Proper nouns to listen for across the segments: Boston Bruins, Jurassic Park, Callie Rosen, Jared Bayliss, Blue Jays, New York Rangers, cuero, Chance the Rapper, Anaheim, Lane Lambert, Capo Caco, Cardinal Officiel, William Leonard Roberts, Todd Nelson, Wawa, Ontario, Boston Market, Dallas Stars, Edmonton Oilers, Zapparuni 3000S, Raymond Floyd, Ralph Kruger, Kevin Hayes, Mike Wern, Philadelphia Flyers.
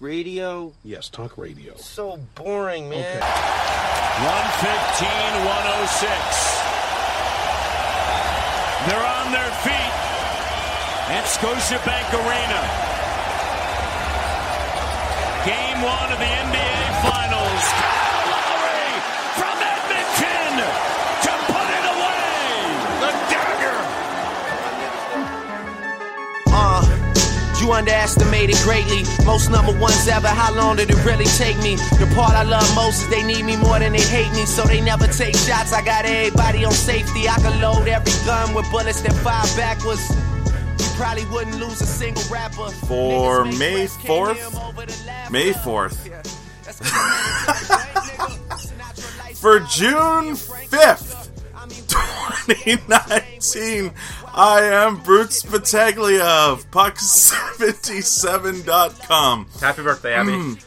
radio? Yes, talk radio. So boring, man. Okay. 115-106. They're on their feet at Scotiabank Arena. Game one of the NBA Finals. Kyle Lowry from Edmonton to put it away. The dagger. You underestimated greatly. Most number ones ever. How long did it really take me? The part I love most is they need me more than they hate me. So they never take shots. I got everybody on safety. I can load every gun with bullets that fire backwards. You probably wouldn't lose a single rapper. For May 4th. May 4th. For June 5th, 2019. I am Brute Spataglia of Puck77.com. Happy birthday, Abby. And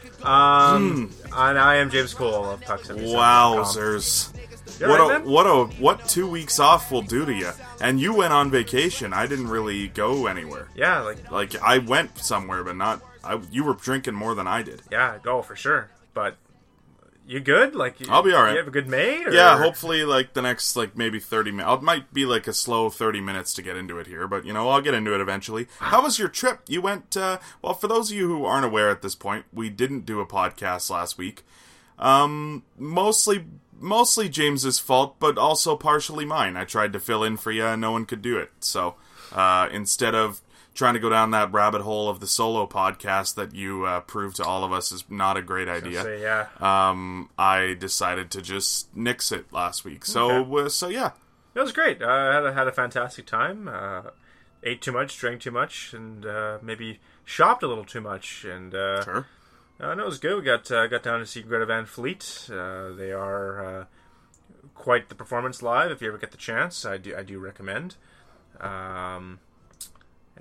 I am James Cool of Puck77.com. Wowzers. What 2 weeks off will do to you. And you went on vacation. I didn't really go anywhere. Yeah. Like I went somewhere, but not... you were drinking more than I did. Yeah, for sure. But... You good? I'll be all right. You have a good May? Or? Yeah, hopefully, the next, maybe 30 minutes. It might be, a slow 30 minutes to get into it here, but, I'll get into it eventually. How was your trip? You went, well, for those of you who aren't aware at this point, we didn't do a podcast last week. Mostly James's fault, but also partially mine. I tried to fill in for you, and no one could do it. So, instead of trying to go down that rabbit hole of the solo podcast that you proved to all of us is not a great idea. Say, yeah. I decided to just nix it last week. So yeah. It was great. I had a fantastic time. Ate too much, drank too much, and maybe shopped a little too much. And sure. No, it was good. We got down to see Greta Van Fleet. They are quite the performance live. If you ever get the chance, I do recommend.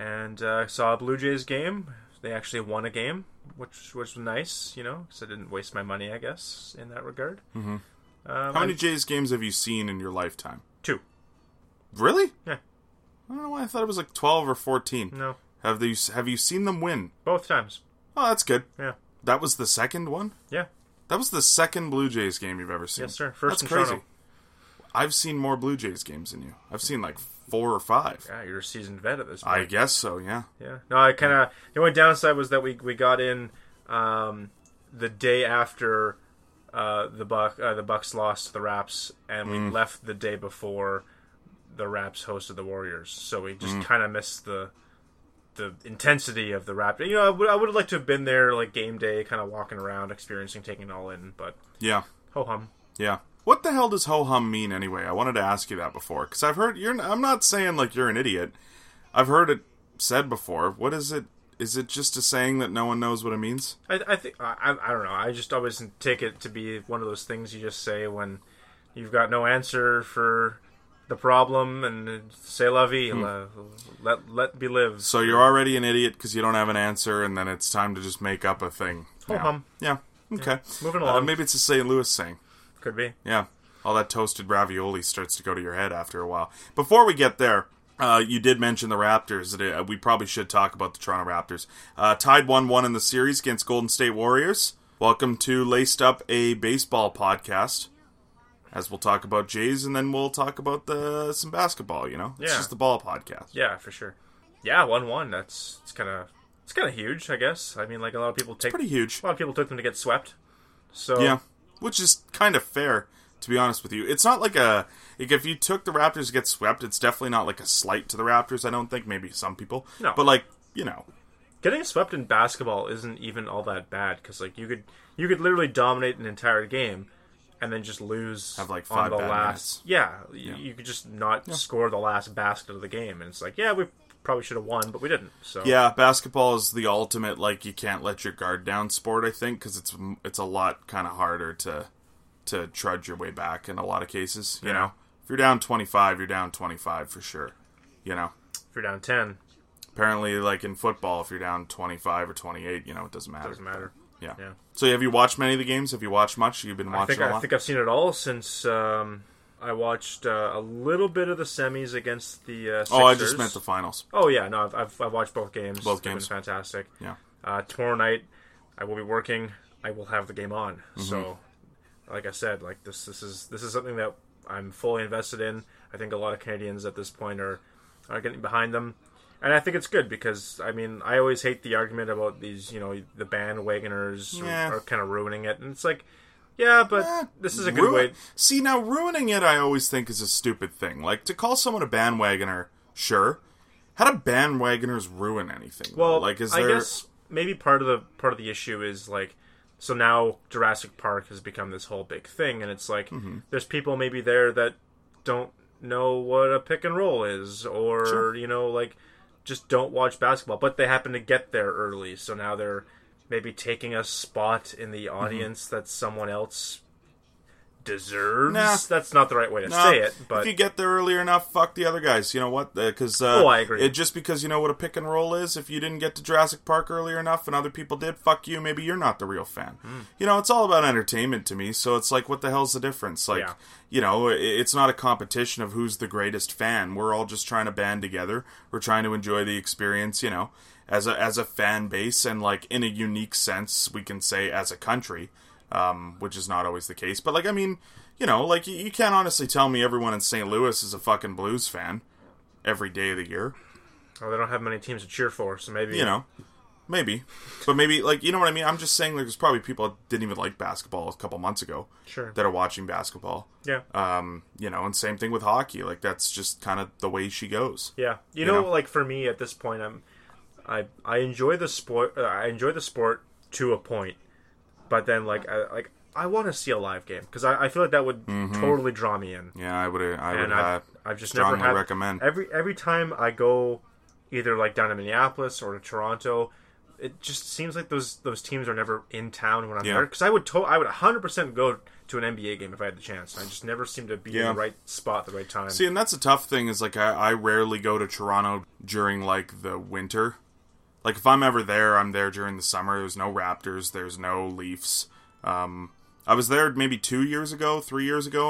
And I saw a Blue Jays game. They actually won a game, which was nice, because I didn't waste my money, I guess, in that regard. Mm-hmm. How many Jays games have you seen in your lifetime? 2. Really? Yeah. I don't know why I thought it was 12 or 14. No. Have you seen them win? Both times. Oh, that's good. Yeah. That was the second one? Yeah. That was the second Blue Jays game you've ever seen. Yes, sir. First in Toronto. That's crazy. I've seen more Blue Jays games than you. I've seen 4 or 5. Yeah, you're a seasoned vet at this point. I guess so, yeah. Yeah. No, the only downside was that we got in the day after the Bucks lost to the Raps, and we left the day before the Raps hosted the Warriors. So we just kind of missed the intensity of the Raptors. I would have liked to have been there game day, kind of walking around, experiencing, taking it all in. But yeah, ho hum. Yeah. What the hell does ho-hum mean anyway? I wanted to ask you that before, because I've heard I'm not saying you're an idiot. I've heard it said before. What is it? Is it just a saying that no one knows what it means? I think I don't know. I just always take it to be one of those things you just say when you've got no answer for the problem, and say la vie, let be lived. So you're already an idiot because you don't have an answer, and then it's time to just make up a thing. Ho-hum. Yeah. Okay. Yeah. Moving along. Maybe it's a St. Louis saying. Could be. Yeah. All that toasted ravioli starts to go to your head after a while. Before we get there, you did mention the Raptors. We probably should talk about the Toronto Raptors. Tied 1-1 in the series against Golden State Warriors. Welcome to Laced Up, a baseball podcast. As we'll talk about Jays, and then we'll talk about some basketball, It's just the ball podcast. Yeah, for sure. Yeah, 1-1. It's kind of huge, I guess. I mean, a lot of people take... It's pretty huge. A lot of people took them to get swept. So... Yeah. Which is kind of fair, to be honest with you. It's not if you took the Raptors to get swept, it's definitely not a slight to the Raptors, I don't think. Maybe some people. No. But, Getting swept in basketball isn't even all that bad, because, you could literally dominate an entire game and then just lose. Have, 5 on the bad last. Yeah. You could just not score the last basket of the game. And it's we probably should have won, but we didn't. So yeah, basketball is the ultimate you can't let your guard down sport, I think, because it's a lot kind of harder to trudge your way back in a lot of cases. You know, if you're down 25, you're down 25 for sure. If you're down 10, apparently, in football, if you're down 25 or 28, it doesn't matter. Yeah. So have you watched many of the games? Have you watched much? You've been watching a lot? I think I've seen it all since. I watched a little bit of the semis against the Sixers. Oh, I just meant the finals. Oh, yeah. No, I've watched both games. Both games. It's been fantastic. Yeah. Tomorrow night, I will be working. I will have the game on. Mm-hmm. So, like I said, like this is something that I'm fully invested in. I think a lot of Canadians at this point are getting behind them. And I think it's good because, I mean, I always hate the argument about these, you know, the bandwagoners are kind of ruining it. And it's like, yeah, but this is a good way. See, now, ruining it I always think is a stupid thing. Like, to call someone a bandwagoner, sure. How do bandwagoners ruin anything? Well, like, is there... I guess maybe part of the issue is, like, so now Jurassic Park has become this whole big thing. And it's like, mm-hmm. there's people maybe there that don't know what a pick and roll is. Or, sure. you know, like... just don't watch basketball, but they happen to get there early, so now they're maybe taking a spot in the audience mm-hmm. that someone else deserves. Nah. That's not the right way to say it, but... if you get there early enough, fuck the other guys, you know what? Because I agree. Just because you know what a pick and roll is, if you didn't get to Jurassic Park earlier enough and other people did, fuck you, maybe you're not the real fan. Mm. You know, it's all about entertainment to me, so it's like, what the hell's the difference? Like, yeah. You know, it's not a competition of who's the greatest fan. We're all just trying to band together. We're trying to enjoy the experience, you know, as a fan base. And, like, in a unique sense, we can say as a country, which is not always the case. But, like, I mean, you know, like, you can't honestly tell me everyone in St. Louis is a fucking Blues fan every day of the year. Well, they don't have many teams to cheer for, so maybe... You know, maybe. But maybe, like, you know what I mean? I'm just saying, like, there's probably people that didn't even like basketball a couple months ago. Sure. That are watching basketball. Yeah. You know, and same thing with hockey. Like, that's just kind of the way she goes. Yeah. You know, like, for me at this point, I enjoy the sport. I enjoy the sport to a point, but then I want to see a live game because I feel like that would mm-hmm. totally draw me in. Yeah, I would. I've just never had. Recommend every time I go, either like down to Minneapolis or to Toronto. It just seems like those teams are never in town when I'm there. Because I would 100% go to an NBA game if I had the chance. I just never seem to be in the right spot at the right time. See, and that's a tough thing is, like, I rarely go to Toronto during, like, the winter. Like, if I'm ever there, I'm there during the summer. There's no Raptors. There's no Leafs. I was there maybe 3 years ago,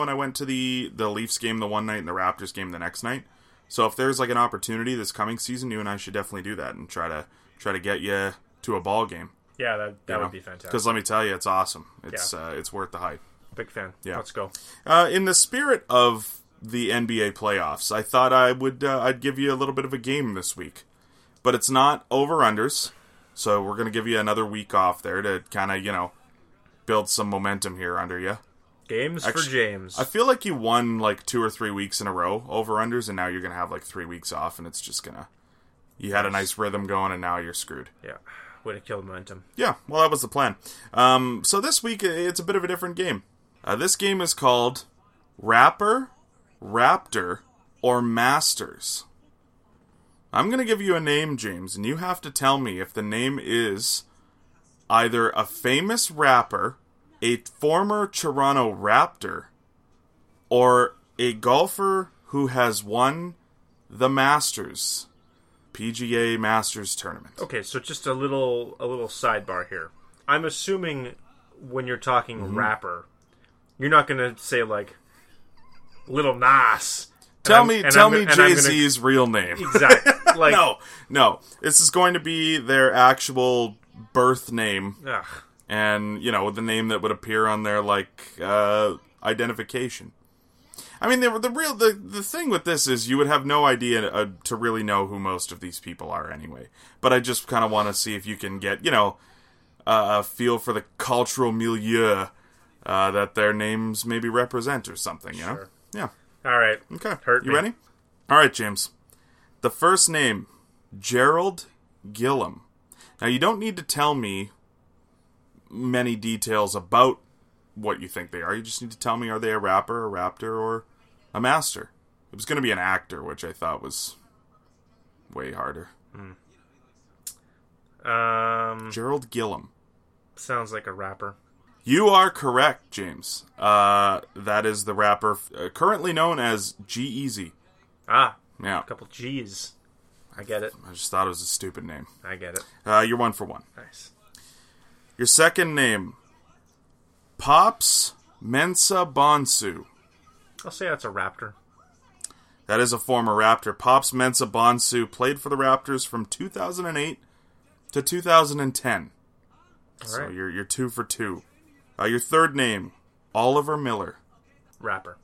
and I went to the Leafs game the one night and the Raptors game the next night. So if there's, like, an opportunity this coming season, you and I should definitely do that and try to get you to a ball game. Yeah, that would be fantastic. Because let me tell you, it's awesome. It's worth the hype. Big fan. Yeah. Let's go. In the spirit of the NBA playoffs, I thought I'd give you a little bit of a game this week. But it's not over-unders, so we're going to give you another week off there to kind of, you know, build some momentum here under you. Games for James. I feel like you won, like, 2 or 3 weeks in a row over-unders, and now you're going to have, like, 3 weeks off, and it's just going to... You had a nice rhythm going, and now you're screwed. Yeah. Way to kill momentum. Yeah. Well, that was the plan. So this week, it's a bit of a different game. This game is called Rapper, Raptor, or Masters. I'm going to give you a name, James, and you have to tell me if the name is either a famous rapper, a former Toronto Raptor, or a golfer who has won the Masters. PGA Masters Tournament. Okay, so just a little sidebar here. I'm assuming when you're talking mm-hmm. rapper, you're not going to say, like, Little Nas. Tell me Jay-Z's real name. Exactly. Like, no. This is going to be their actual birth name. Ugh. And, you know, the name that would appear on their, like, identification. I mean, the thing with this is you would have no idea to really know who most of these people are anyway. But I just kind of want to see if you can get, you know, a feel for the cultural milieu that their names maybe represent or something, you know? Sure. Yeah. All right. Okay. You ready? All right, James. The first name, Gerald Gillum. Now, you don't need to tell me many details about what you think they are. You just need to tell me, are they a rapper, a raptor, or... a master. It was going to be an actor, which I thought was way harder. Gerald Gillum. Sounds like a rapper. You are correct, James. That is the rapper currently known as G-Eazy. Ah, yeah. A couple G's. I get it. I just thought it was a stupid name. I get it. You're 1 for 1. Nice. Your second name, Pops Mensa Bonsu. I'll say that's a Raptor. That is a former Raptor. Pops Mensa Bonsu played for the Raptors from 2008 to 2010. All so right. You're 2 for 2. Your third name, Oliver Miller. Rapper.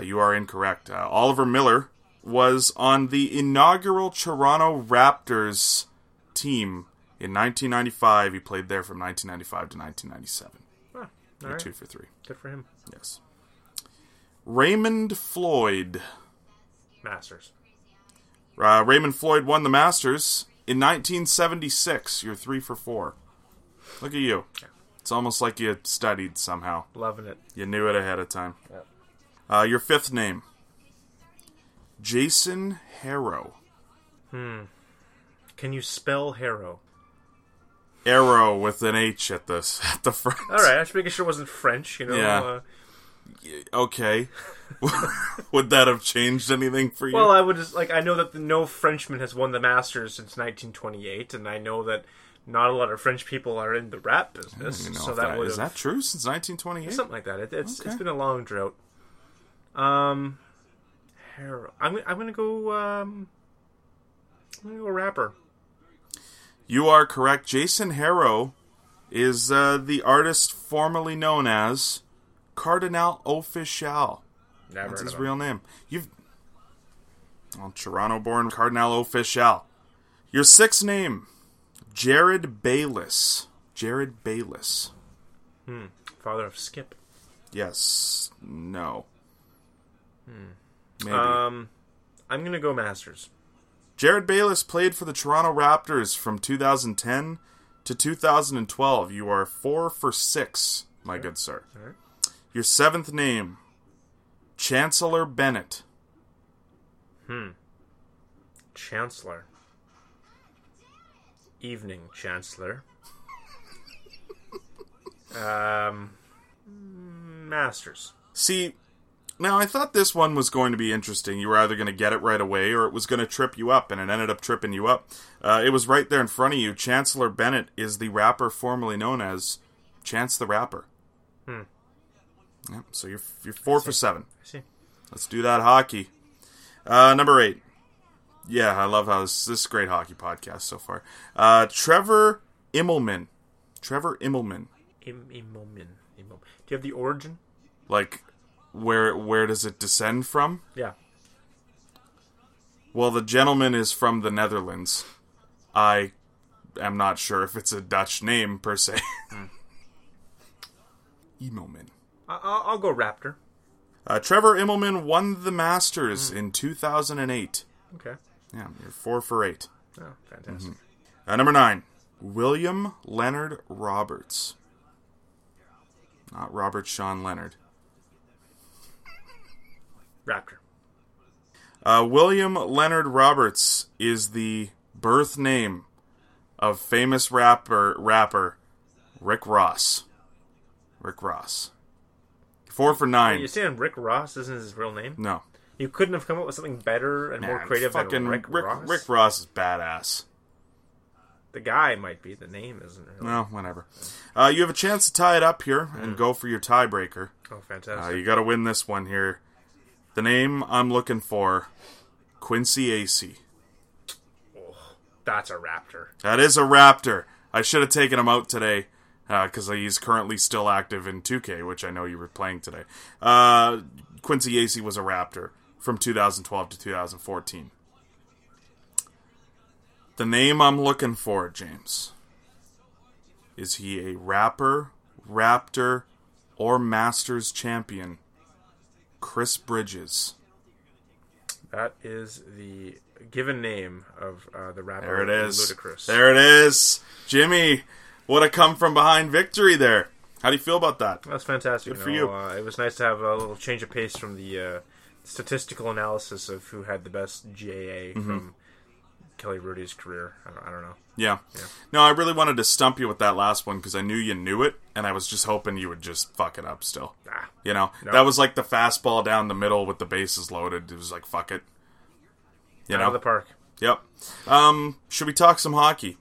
You are incorrect. Oliver Miller was on the inaugural Toronto Raptors team in 1995. He played there from 1995 to 1997. Huh. You're right. 2 for 3. Good for him. Yes. Raymond Floyd. Masters. Raymond Floyd won the Masters in 1976. You're 3 for 4. Look at you. Yeah. It's almost like you studied somehow. Loving it. You knew it ahead of time. Yep. Your fifth name. Jason Harrow. Can you spell Harrow? Arrow with an H at the front. All right, I was making sure it wasn't French, you know. Yeah. Okay. Would that have changed anything for you? Well, I would just, I know that no Frenchman has won the Masters since 1928, and I know that not a lot of French people are in the rap business. So that was. Is that true? Since 1928? Something like that. It's been a long drought. Harrow. I'm gonna go. I'm gonna go rapper. You are correct. Jason Harrow is the artist formerly known as Cardinal Officiel. Never. That's his real name. Toronto-born Cardinal Officiel. Your sixth name, Jared Bayliss. Jared Bayliss. Father of Skip. Yes. No. Maybe. I'm gonna go Masters. Jared Bayliss played for the Toronto Raptors from 2010 to 2012. You are 4 for 6, my good sir. All right. Your seventh name, Chancellor Bennett. Chancellor. Evening, Chancellor. Masters. See, now I thought this one was going to be interesting. You were either going to get it right away or it was going to trip you up, and it ended up tripping you up. It was right there in front of you. Chancellor Bennett is the rapper formerly known as Chance the Rapper. Yep, so you're 4 for 7. I see. Let's do that hockey. Number 8. Yeah, I love how this is a great hockey podcast so far. Trevor Immelman. Trevor Immelman. Immelman. Do you have the origin? Like, where does it descend from? Yeah. Well, the gentleman is from the Netherlands. I am not sure if it's a Dutch name, per se. Immelman. I'll go Raptor. Trevor Immelman won the Masters in 2008. Okay. Yeah, you're 4 for 8. Oh, fantastic. Number 9, William Leonard Roberts. Not Robert Sean Leonard. Raptor. William Leonard Roberts is the birth name of famous rapper Rick Ross. Rick Ross. 4 for 9. You're saying Rick Ross isn't his real name? No. You couldn't have come up with something better and more creative than Rick Ross? Rick Ross is badass. The guy might be. The name isn't really. No, whatever. You have a chance to tie it up here and go for your tiebreaker. Oh, fantastic. You got to win this one here. The name I'm looking for, Quincy Acey. Oh, that's a Raptor. That is a Raptor. I should have taken him out today. Because he's currently still active in 2K, which I know you were playing today. Quincy Acey was a Raptor from 2012 to 2014. The name I'm looking for, James. Is he a rapper, Raptor, or Masters champion? Chris Bridges. That is the given name of the rapper. There it is. Ludicrous. There it is. Jimmy. What a come-from-behind victory there. How do you feel about that? That's fantastic. Good for you. It was nice to have a little change of pace from the statistical analysis of who had the best GAA from Kelly Rudy's career. I don't know. Yeah. No, I really wanted to stump you with that last one because I knew you knew it, and I was just hoping you would just fuck it up still. Nah. You know? No. That was like the fastball down the middle with the bases loaded. It was like, fuck it. You know? Out of the park. Yep. Should we talk some hockey?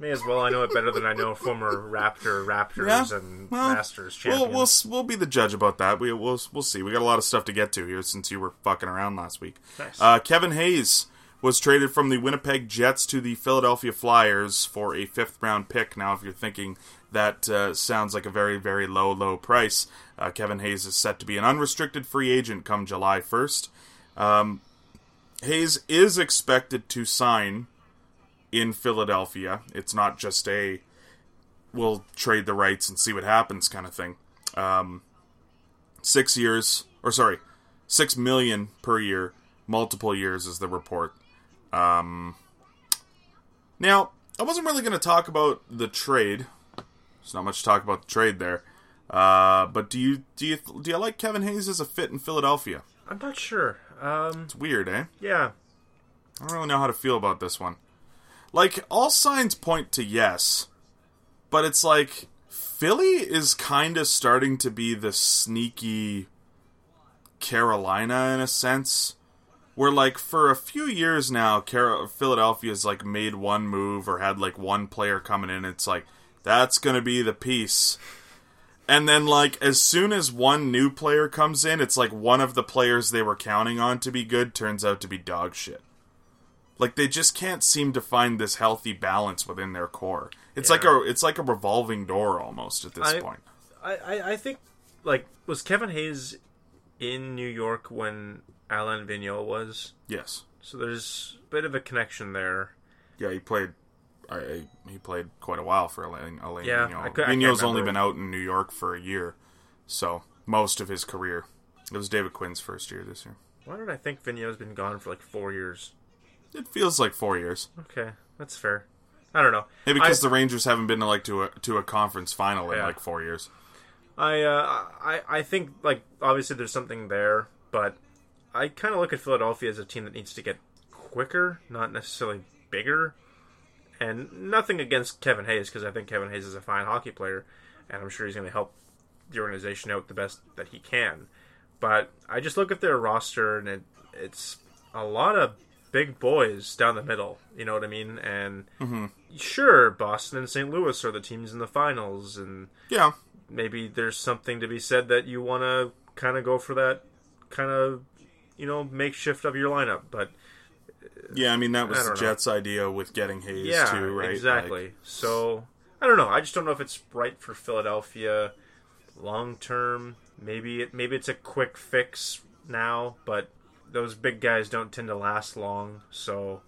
May as well. I know it better than I know former Raptors and Masters champions. We'll be the judge about that. We'll see. We got a lot of stuff to get to here since you were fucking around last week. Nice. Kevin Hayes was traded from the Winnipeg Jets to the Philadelphia Flyers for a fifth-round pick. Now, if you're thinking that sounds like a very, very low, low price, Kevin Hayes is set to be an unrestricted free agent come July 1st. Hayes is expected to sign in Philadelphia. It's not just a, we'll trade the rights and see what happens kind of thing. 6 million per year, multiple years is the report. Now, I wasn't really going to talk about the trade. There's not much talk about the trade there. But do you like Kevin Hayes as a fit in Philadelphia? I'm not sure. It's weird, eh? Yeah. I don't really know how to feel about this one. Like, all signs point to yes, but it's like, Philly is kind of starting to be the sneaky Carolina in a sense, where like for a few years now, Philadelphia's like made one move or had like one player coming in. It's like, that's going to be the piece. And then, like, as soon as one new player comes in, it's like one of the players they were counting on to be good turns out to be dog shit. Like, they just can't seem to find this healthy balance within their core. It's like a revolving door almost at this point. I think, like, was Kevin Hayes in New York when Alain Vigneault was? Yes. So there's a bit of a connection there. Yeah, he played. He played quite a while for Alain Vigneault. Vigneault's only been out in New York for a year, so most of his career. It was David Quinn's first year this year. Why did I think Vigneault's been gone for like 4 years? It feels like 4 years. Okay, that's fair. I don't know. Maybe because the Rangers haven't been to a conference final in like 4 years. I think like obviously there's something there, but I kind of look at Philadelphia as a team that needs to get quicker, not necessarily bigger. And nothing against Kevin Hayes, because I think Kevin Hayes is a fine hockey player, and I'm sure he's going to help the organization out the best that he can. But I just look at their roster, and it's a lot of big boys down the middle, you know what I mean? And sure, Boston and St. Louis are the teams in the finals, and maybe there's something to be said that you want to kind of go for that kind of, you know, makeshift of your lineup, but... Yeah, I mean, that was the Jets' idea with getting Hayes, too, right? Yeah, exactly. Like, so, I don't know. I just don't know if it's right for Philadelphia long-term. Maybe it's a quick fix now, but those big guys don't tend to last long, so...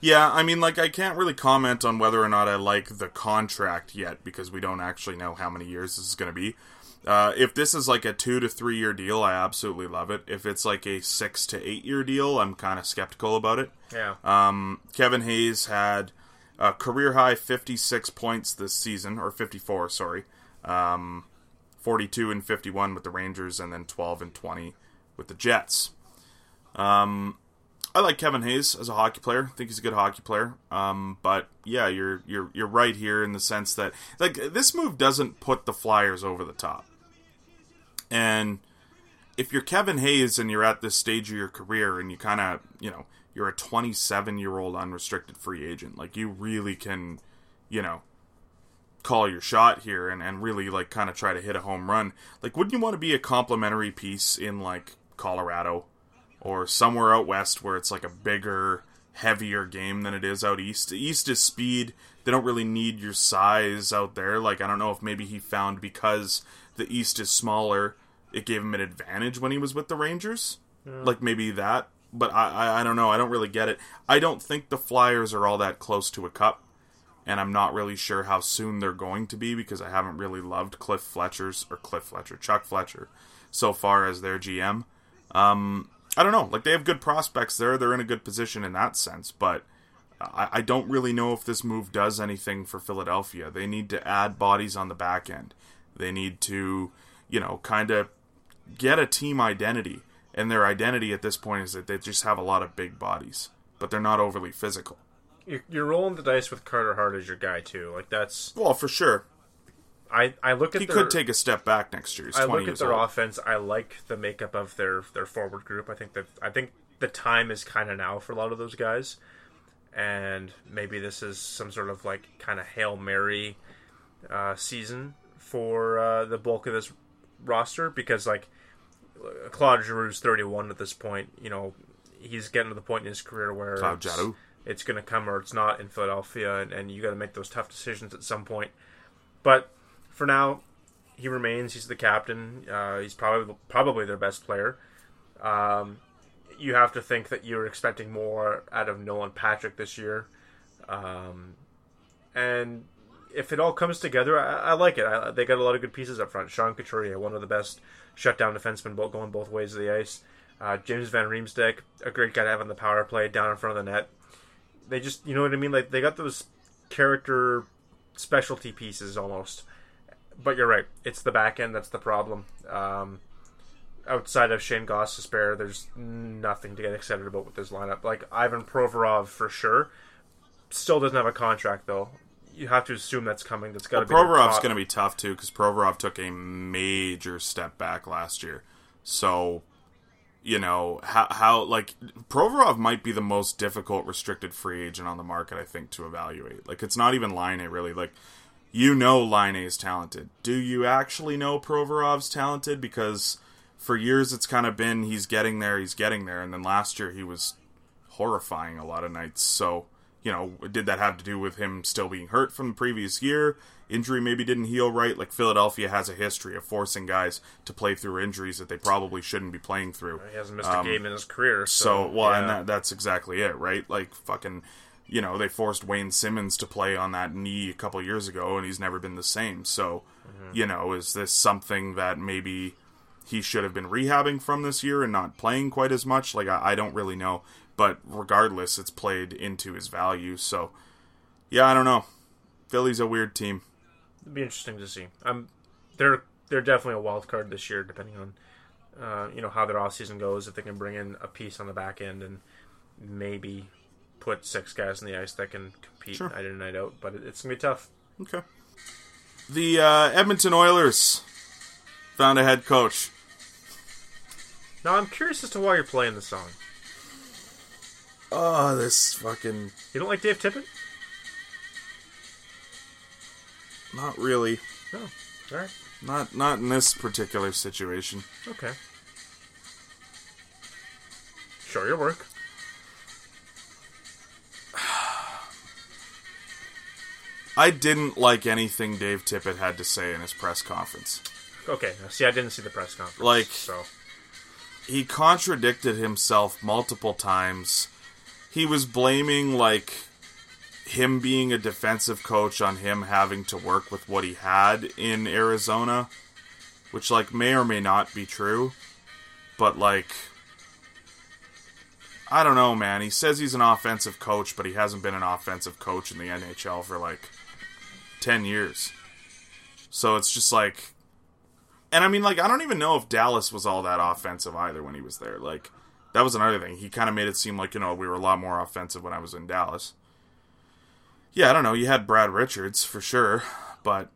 Yeah, I mean, like, I can't really comment on whether or not I like the contract yet, because we don't actually know how many years this is going to be. If this is like a 2 to 3 year deal, I absolutely love it. If it's like a 6 to 8 year deal, I'm kind of skeptical about it. Yeah. Kevin Hayes had a career high 56 points this season, or 54, sorry. 42 and 51 with the Rangers, and then 12 and 20 with the Jets. I like Kevin Hayes as a hockey player. I think he's a good hockey player. But yeah, you're right here in the sense that like this move doesn't put the Flyers over the top. And if you're Kevin Hayes and you're at this stage of your career and you kind of, you know, you're a 27-year-old unrestricted free agent, like you really can, you know, call your shot here and really like kind of try to hit a home run. Like, wouldn't you want to be a complimentary piece in like Colorado or somewhere out west where it's like a bigger, heavier game than it is out east? East is speed. They don't really need your size out there. Like, I don't know if maybe he found because the east is smaller, it gave him an advantage when he was with the Rangers. Yeah. Like, maybe that. But I don't know. I don't really get it. I don't think the Flyers are all that close to a cup. And I'm not really sure how soon they're going to be because I haven't really loved Chuck Fletcher, so far as their GM. I don't know. Like, they have good prospects there. They're in a good position in that sense. But I don't really know if this move does anything for Philadelphia. They need to add bodies on the back end. They need to, you know, kind of get a team identity. And their identity at this point is that they just have a lot of big bodies. But they're not overly physical. You're rolling the dice with Carter Hart as your guy, too. Like, that's... Well, for sure. I look at could take a step back next year. He's 20 years old. I look at their offense. I like the makeup of their forward group. I think the time is kind of now for a lot of those guys, and maybe this is some sort of like kind of Hail Mary season for the bulk of this roster because like Claude Giroux's 31 at this point. You know, he's getting to the point in his career where it's going to come or it's not in Philadelphia, and you got to make those tough decisions at some point. But for now, he remains. He's the captain. He's probably their best player. You have to think that you're expecting more out of Nolan Patrick this year. And if it all comes together, I like it. They got a lot of good pieces up front. Sean Couturier, one of the best shutdown defensemen going both ways of the ice. James Van Riemsdyk, a great guy to have on the power play, down in front of the net. They just, you know what I mean? Like, they got those character specialty pieces almost. But you're right. It's the back end that's the problem. Outside of Shane Goss to spare, there's nothing to get excited about with this lineup. Like, Ivan Provorov, for sure. Still doesn't have a contract, though. You have to assume that's coming. That's got to be Provorov's going to be tough, too, because Provorov took a major step back last year. So, you know, how Provorov might be the most difficult restricted free agent on the market, I think, to evaluate. Like, it's not even Laine, really. Like, you know Laine's talented. Do you actually know Provorov's talented? Because for years it's kind of been he's getting there, and then last year he was horrifying a lot of nights. So, you know, did that have to do with him still being hurt from the previous year? Injury maybe didn't heal right. Like, Philadelphia has a history of forcing guys to play through injuries that they probably shouldn't be playing through. He hasn't missed a game in his career. So, and that's exactly it, right? Like, fucking, you know, they forced Wayne Simmons to play on that knee a couple years ago, and he's never been the same. So, you know, is this something that maybe he should have been rehabbing from this year and not playing quite as much? Like, I don't really know. But regardless, it's played into his value. So, yeah, I don't know. Philly's a weird team. It'd be interesting to see. They're definitely a wild card this year, depending on how their offseason goes. If they can bring in a piece on the back end and maybe put six guys on the ice that can compete night in and night out, but it's going to be tough. Okay. The Edmonton Oilers found a head coach. Now, I'm curious as to why you're playing the song. Oh, this fucking... You don't like Dave Tippett? Not really. No. All right. Not in this particular situation. Okay. Show your work. I didn't like anything Dave Tippett had to say in his press conference. Okay. See, I didn't see the press conference. Like, so he contradicted himself multiple times. He was blaming, like, him being a defensive coach on him having to work with what he had in Arizona, which, like, may or may not be true. But, like, I don't know, man. He says he's an offensive coach, but he hasn't been an offensive coach in the NHL for, like, 10 years. So it's just, like... And, I mean, like, I don't even know if Dallas was all that offensive either when he was there. Like, that was another thing. He kind of made it seem like, you know, we were a lot more offensive when I was in Dallas. Yeah, I don't know. You had Brad Richards, for sure. But,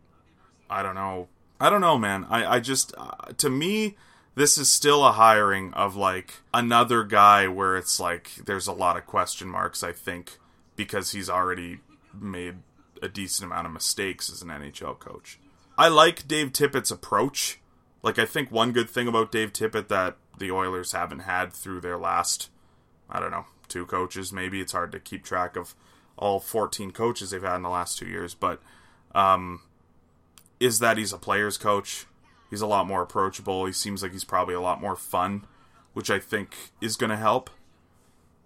I don't know. I don't know, man. I just... to me, this is still a hiring of, like, another guy where it's, like, there's a lot of question marks, I think, because he's already made a decent amount of mistakes as an NHL coach. I like Dave Tippett's approach. Like, I think one good thing about Dave Tippett that the Oilers haven't had through their last, I don't know, two coaches maybe. It's hard to keep track of all 14 coaches they've had in the last 2 years. But is that he's a player's coach. He's a lot more approachable. He seems like he's probably a lot more fun, which I think is going to help.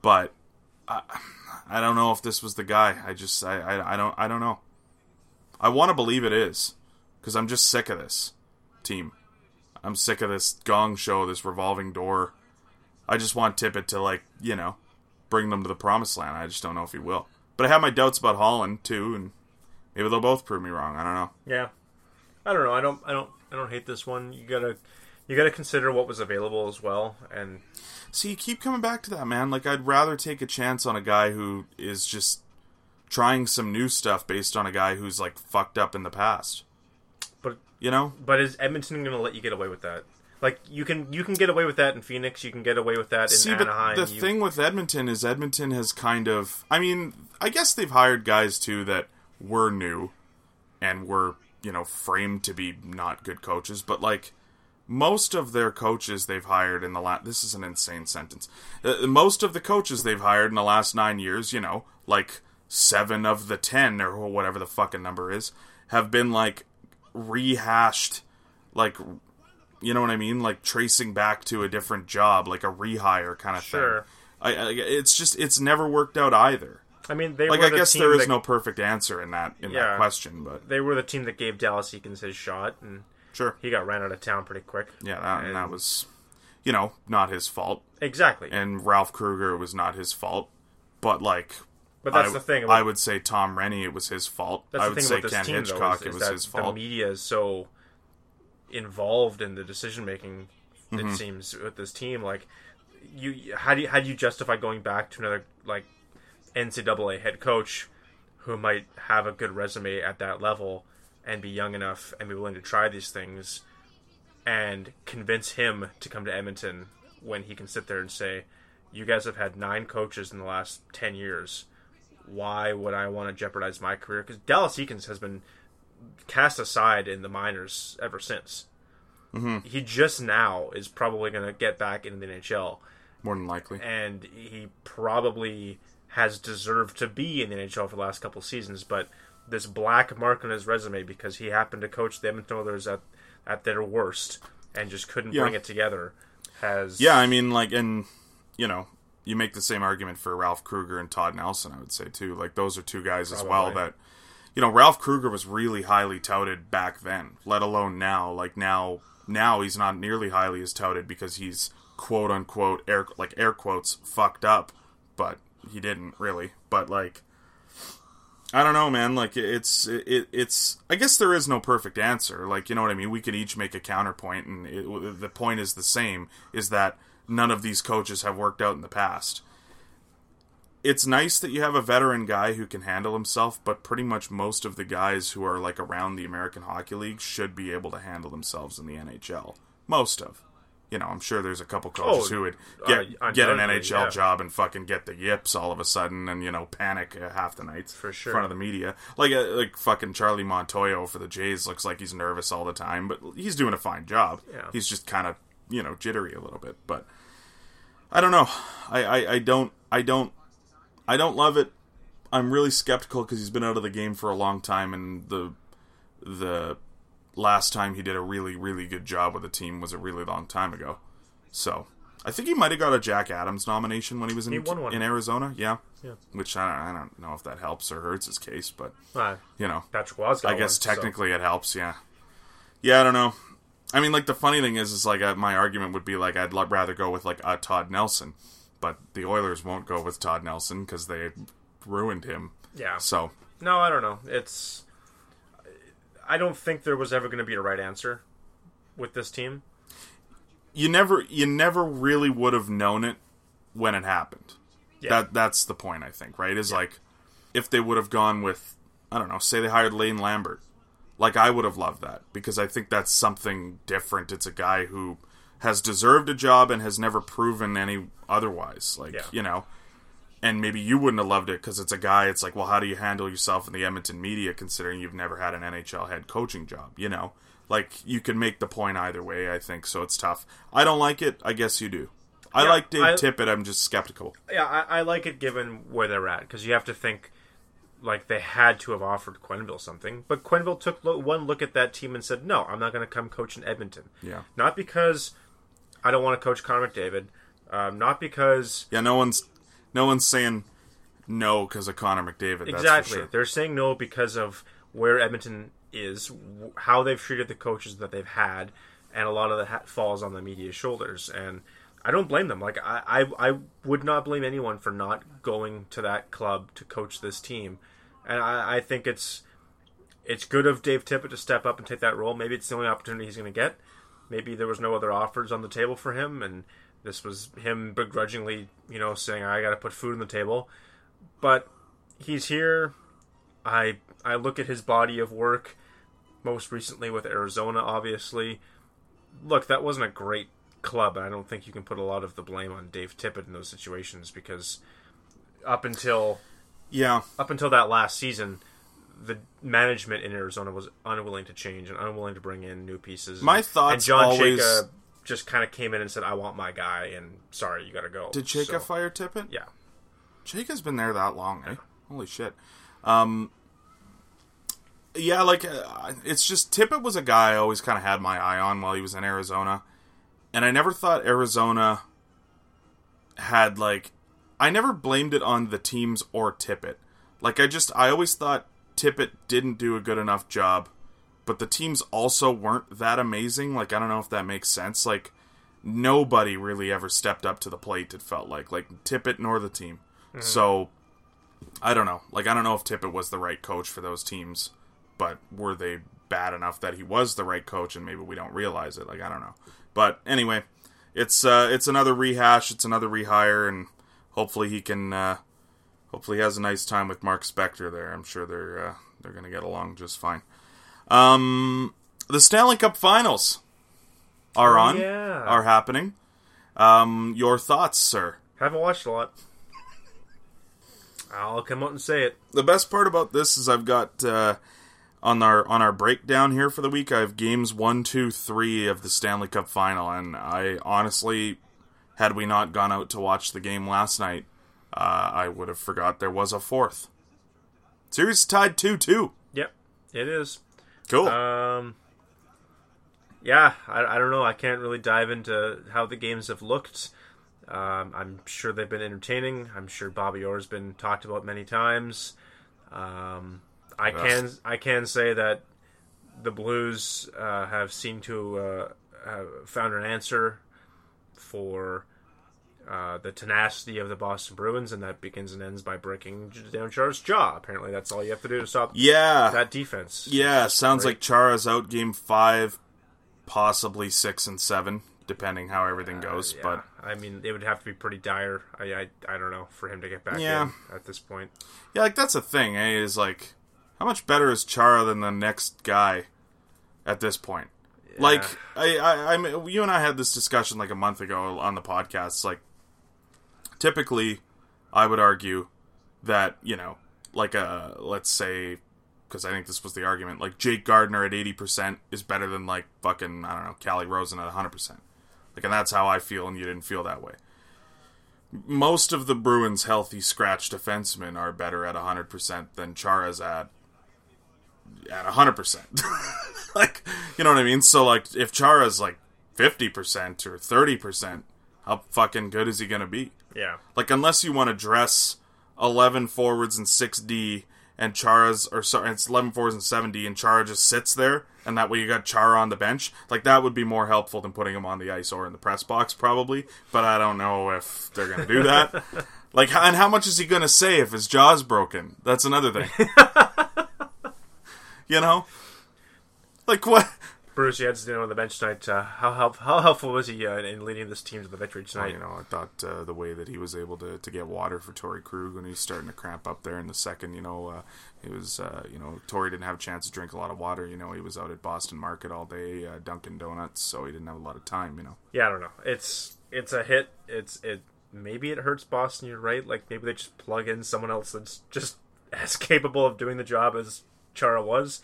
But I don't know if this was the guy. I don't know. I want to believe it is, because I'm just sick of this team. I'm sick of this gong show, this revolving door. I just want Tippett to, like, you know, bring them to the promised land. I just don't know if he will. But I have my doubts about Holland too, and maybe they'll both prove me wrong. I don't know. Yeah, I don't know. I don't hate this one. You gotta consider what was available as well. And see, you keep coming back to that, man. Like, I'd rather take a chance on a guy who is just trying some new stuff based on a guy who's, like, fucked up in the past. You know? But is Edmonton going to let you get away with that? Like, you can get away with that in Phoenix. You can get away with that in Anaheim. But the thing with Edmonton is Edmonton has kind of... I mean, I guess they've hired guys, too, that were new and were, you know, framed to be not good coaches. But, like, most of their coaches they've hired in the last... This is an insane sentence. Most of the coaches they've hired in the last 9 years, you know, like 7 of the 10 or whatever the fucking number is, have been, like, rehashed, like, you know what I mean? Like, tracing back to a different job, like a rehire kind of thing. It's just, it's never worked out either. I mean, they like, were the I guess team there is that... no perfect answer in that question, but... They were the team that gave Dallas Eakins his shot, and... Sure. He got ran out of town pretty quick. Yeah, that was, you know, not his fault. Exactly. And Ralph Kruger was not his fault. But, like... But that's the thing. I would say Tom Rennie, it was his fault. I would say Ken Hitchcock, it was his fault. The media is so involved in the decision-making, it seems, with this team. Like, how do you justify going back to another, like, NCAA head coach who might have a good resume at that level... and be young enough and be willing to try these things and convince him to come to Edmonton when he can sit there and say, you guys have had 9 coaches in the last 10 years. Why would I want to jeopardize my career? Because Dallas Eakins has been cast aside in the minors ever since. Mm-hmm. He just now is probably going to get back into the NHL. More than likely. And he probably has deserved to be in the NHL for the last couple seasons, but... this black mark on his resume because he happened to coach the Edmonton Oilers at their worst and just couldn't bring it together. I mean, like, and, you know, you make the same argument for Ralph Kruger and Todd Nelson, I would say, too. Like, those are 2 guys probably. As well that, you know, Ralph Kruger was really highly touted back then, let alone now. Like, now he's not nearly highly as touted because he's, quote-unquote, air quotes, fucked up. But he didn't, really. But, like... I don't know, man, like, it's, I guess there is no perfect answer, like, you know what I mean, we could each make a counterpoint, and the point is the same, is that none of these coaches have worked out in the past. It's nice that you have a veteran guy who can handle himself, but pretty much most of the guys who are, like, around the American Hockey League should be able to handle themselves in the NHL. Most of. You know, I'm sure there's a couple coaches who would get an NHL job and fucking get the yips all of a sudden and, you know, panic half the nights for sure. In front of the media. Like fucking Charlie Montoyo for the Jays looks like he's nervous all the time, but he's doing a fine job. Yeah. He's just kind of, you know, jittery a little bit. But I don't know. I don't love it. I'm really skeptical because he's been out of the game for a long time, and the last time he did a really, really good job with the team was a really long time ago. So, I think he might have got a Jack Adams nomination when he was in Arizona. Yeah. Which I don't know if that helps or hurts his case, but, you know. I guess technically it helps, yeah. Yeah, I don't know. I mean, like, the funny thing is like, my argument would be, like, I'd rather go with, like, Todd Nelson. But the Oilers won't go with Todd Nelson because they ruined him. Yeah. So. No, I don't know. It's... I don't think there was ever going to be a right answer with this team. You never really would have known it when it happened. Yeah. That's the point, I think, right? Is like, if they would have gone with, I don't know, say they hired Lane Lambert. Like, I would have loved that, because I think that's something different. It's a guy who has deserved a job and has never proven any otherwise. Like, you know... And maybe you wouldn't have loved it because it's a guy, it's like, well, how do you handle yourself in the Edmonton media considering you've never had an NHL head coaching job, you know? Like, you can make the point either way, I think, so it's tough. I don't like it. I guess you do. I like Dave Tippett. I'm just skeptical. Yeah, I like it given where they're at, because you have to think, like, they had to have offered Quenneville something. But Quenneville took one look at that team and said, no, I'm not going to come coach in Edmonton. Yeah. Not because I don't want to coach Connor McDavid. Not because... Yeah, no one's saying no because of Connor McDavid. Exactly. That's for sure. They're saying no because of where Edmonton is, how they've treated the coaches that they've had, and a lot of the hat falls on the media's shoulders. And I don't blame them. Like, I would not blame anyone for not going to that club to coach this team. And I think it's good of Dave Tippett to step up and take that role. Maybe it's the only opportunity he's going to get. Maybe there was no other offers on the table for him, and... this was him begrudgingly, you know, saying, I got to put food on the table. But he's here. I look at his body of work, most recently with Arizona, obviously. Look, that wasn't a great club. I don't think you can put a lot of the blame on Dave Tippett in those situations, because up until that last season, the management in Arizona was unwilling to change and unwilling to bring in new pieces. My thoughts and John always... Chayka just kind of came in and said, I want my guy, and sorry, you gotta go. Did Chayka fire Tippett? Yeah. Chayka's been there that long, eh? Yeah. Holy shit. Yeah, like, it's just, Tippett was a guy I always kind of had my eye on while he was in Arizona, and I never thought Arizona had, like, I never blamed it on the teams or Tippett. Like, I always thought Tippett didn't do a good enough job, but the teams also weren't that amazing. Like, I don't know if that makes sense. Like, nobody really ever stepped up to the plate, it felt like. Like, Tippett nor the team. Mm-hmm. So, I don't know. Like, I don't know if Tippett was the right coach for those teams, but were they bad enough that he was the right coach and maybe we don't realize it? Like, I don't know. But anyway, it's another rehash, it's another rehire, and hopefully he can, hopefully he has a nice time with Mark Spector there. I'm sure they're going to get along just fine. The Stanley Cup Finals are happening. Your thoughts, sir? Haven't watched a lot. I'll come out and say it. The best part about this is I've got on our breakdown here for the week, I have games 1, 2, 3 of the Stanley Cup Final, and I honestly, had we not gone out to watch the game last night, I would have forgot there was a fourth. Series tied 2-2. Yep, it is. Cool. Yeah, I don't know. I can't really dive into how the games have looked. I'm sure they've been entertaining. I'm sure Bobby Orr's been talked about many times. I can say that the Blues have seemed to have found an answer for the tenacity of the Boston Bruins, and that begins and ends by breaking down Chara's jaw. Apparently, that's all you have to do to stop that defense. Yeah, sounds like Chara's out game 5, possibly 6 and 7. Depending how everything goes, yeah. But I mean, it would have to be pretty dire. I don't know, for him to get back in at this point. Yeah, like that's the thing, eh? Is like, how much better is Chara than the next guy at this point? Yeah. Like, I mean, you and I had this discussion like a month ago on the podcast. Like, typically, I would argue that, you know, like let's say, because I think this was the argument, like Jake Gardiner at 80% is better than like fucking, I don't know, Callie Rosen at 100%. Like, and that's how I feel, and you didn't feel that way. Most of the Bruins' healthy scratch defensemen are better at 100% than Chara's at 100%. Like, you know what I mean? So, like, if Chara's, like, 50% or 30%, how fucking good is he going to be? Yeah. Like, unless you want to dress 11 forwards and 6D, and Chara's, or sorry, it's 11 fours and 70, and Chara just sits there, and that way you got Chara on the bench. Like, that would be more helpful than putting him on the ice or in the press box, probably. But I don't know if they're going to do that. Like, and how much is he going to say if his jaw's broken? That's another thing. You know? Like, what? Bruce, you had Zdeno on the bench tonight. How helpful was he in leading this team to the victory tonight? Well, you know, I thought the way that he was able to get water for Torey Krug when he was starting to cramp up there in the second, you know, it was, you know, Torey didn't have a chance to drink a lot of water. You know, he was out at Boston Market all day, Dunkin' Donuts, so he didn't have a lot of time, you know. Yeah, I don't know. It's a hit. Maybe it hurts Boston, you're right. Like, maybe they just plug in someone else that's just as capable of doing the job as Chara was.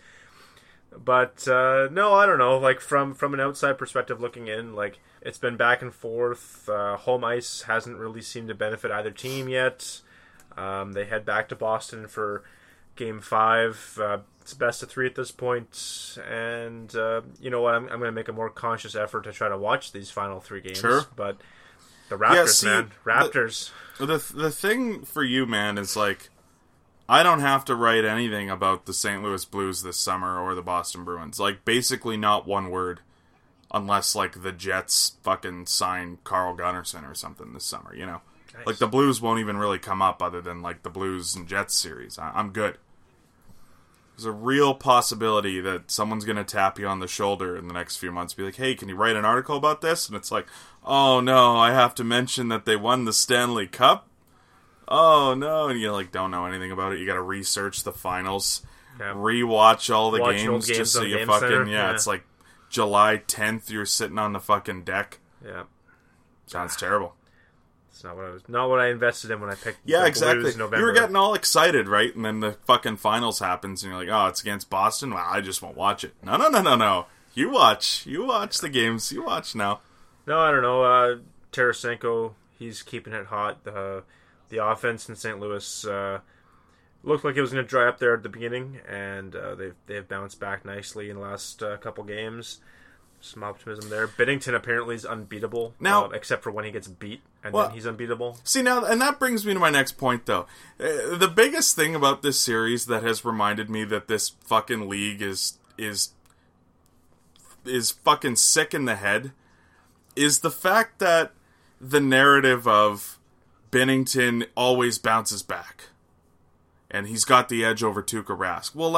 But, no, I don't know, like, from an outside perspective looking in, like, it's been back and forth, home ice hasn't really seemed to benefit either team yet, they head back to Boston for Game 5, it's best of 3 at this point, and, you know what, I'm going to make a more conscious effort to try to watch these final 3 games, sure. But the Raptors, yeah, see, man, Raptors. The thing for you, man, is, like, I don't have to write anything about the St. Louis Blues this summer or the Boston Bruins. Like, basically not one word, unless, like, the Jets fucking sign Carl Gunnarsson or something this summer, you know? Nice. Like, the Blues won't even really come up other than, like, the Blues and Jets series. I'm good. There's a real possibility that someone's going to tap you on the shoulder in the next few months and be like, hey, can you write an article about this? And it's like, oh, no, I have to mention that they won the Stanley Cup? Oh, no, and you, like, don't know anything about it. You gotta research the finals, rewatch all the games just so you fucking, it's like July 10th, you're sitting on the fucking deck. Yeah. Sounds terrible. It's not what I was. Not what I invested in when I picked. Yeah, exactly. Blues in November. You were getting all excited, right? And then the fucking finals happens, and you're like, "Oh, it's against Boston. Well, I just won't watch it." No. You watch the games. You watch now. No, I don't know. Tarasenko, he's keeping it hot. The offense in St. Louis looked like it was going to dry up there at the beginning, and they've bounced back nicely in the last couple games. Some optimism there. Binnington apparently is unbeatable now, except for when he gets beat, and then he's unbeatable. See, now, and that brings me to my next point, though. The biggest thing about this series that has reminded me that this fucking league is fucking sick in the head is the fact that the narrative of Binnington always bounces back, and he's got the edge over Tuukka Rask. Well,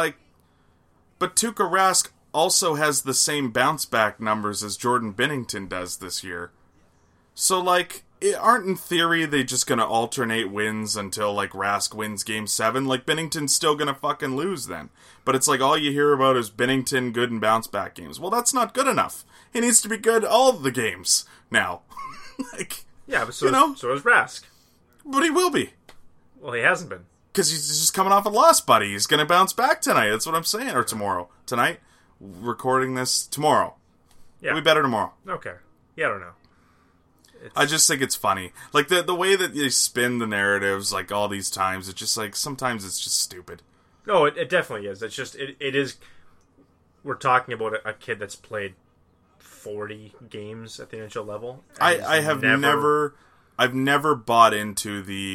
but Tuukka Rask also has the same bounce-back numbers as Jordan Binnington does this year. So, aren't in theory they just going to alternate wins until, Rask wins Game 7? Binnington's still going to fucking lose then. But it's all you hear about is Binnington good and bounce-back games. Well, that's not good enough. He needs to be good all the games now. Yeah, but so is Rask. But he will be. Well, he hasn't been. Because he's just coming off a loss, buddy. He's going to bounce back tonight. That's what I'm saying. Or tomorrow. Tonight. Recording this tomorrow. Yeah. It'll be better tomorrow. Okay. Yeah, I don't know. I just think it's funny. The way that they spin the narratives, all these times, it's just, sometimes it's just stupid. No, it definitely is. It's just, it is, we're talking about a kid that's played 40 games at the NHL level. I have never, I've never bought into the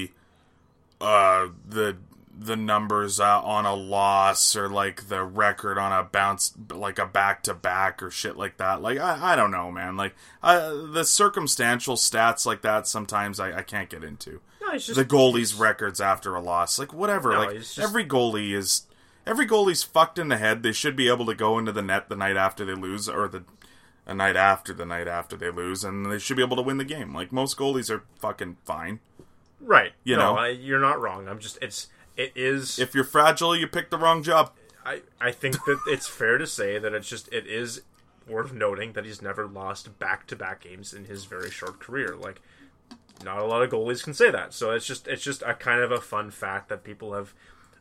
numbers on a loss or the record on a bounce, a back-to-back or shit like that. I don't know, man. The circumstantial stats like that sometimes I can't get into. No, it's just, the goalie's records after a loss. Whatever. No, it's just, every goalie's fucked in the head. They should be able to go into the net the night after they lose or a night after the night after they lose, and they should be able to win the game. Most goalies are fucking fine. Right. You know? You're not wrong. I'm just... It is. If you're fragile, you picked the wrong job. I think that it's fair to say that it is worth noting that he's never lost back-to-back games in his very short career. Not a lot of goalies can say that. So it's just a kind of a fun fact that people have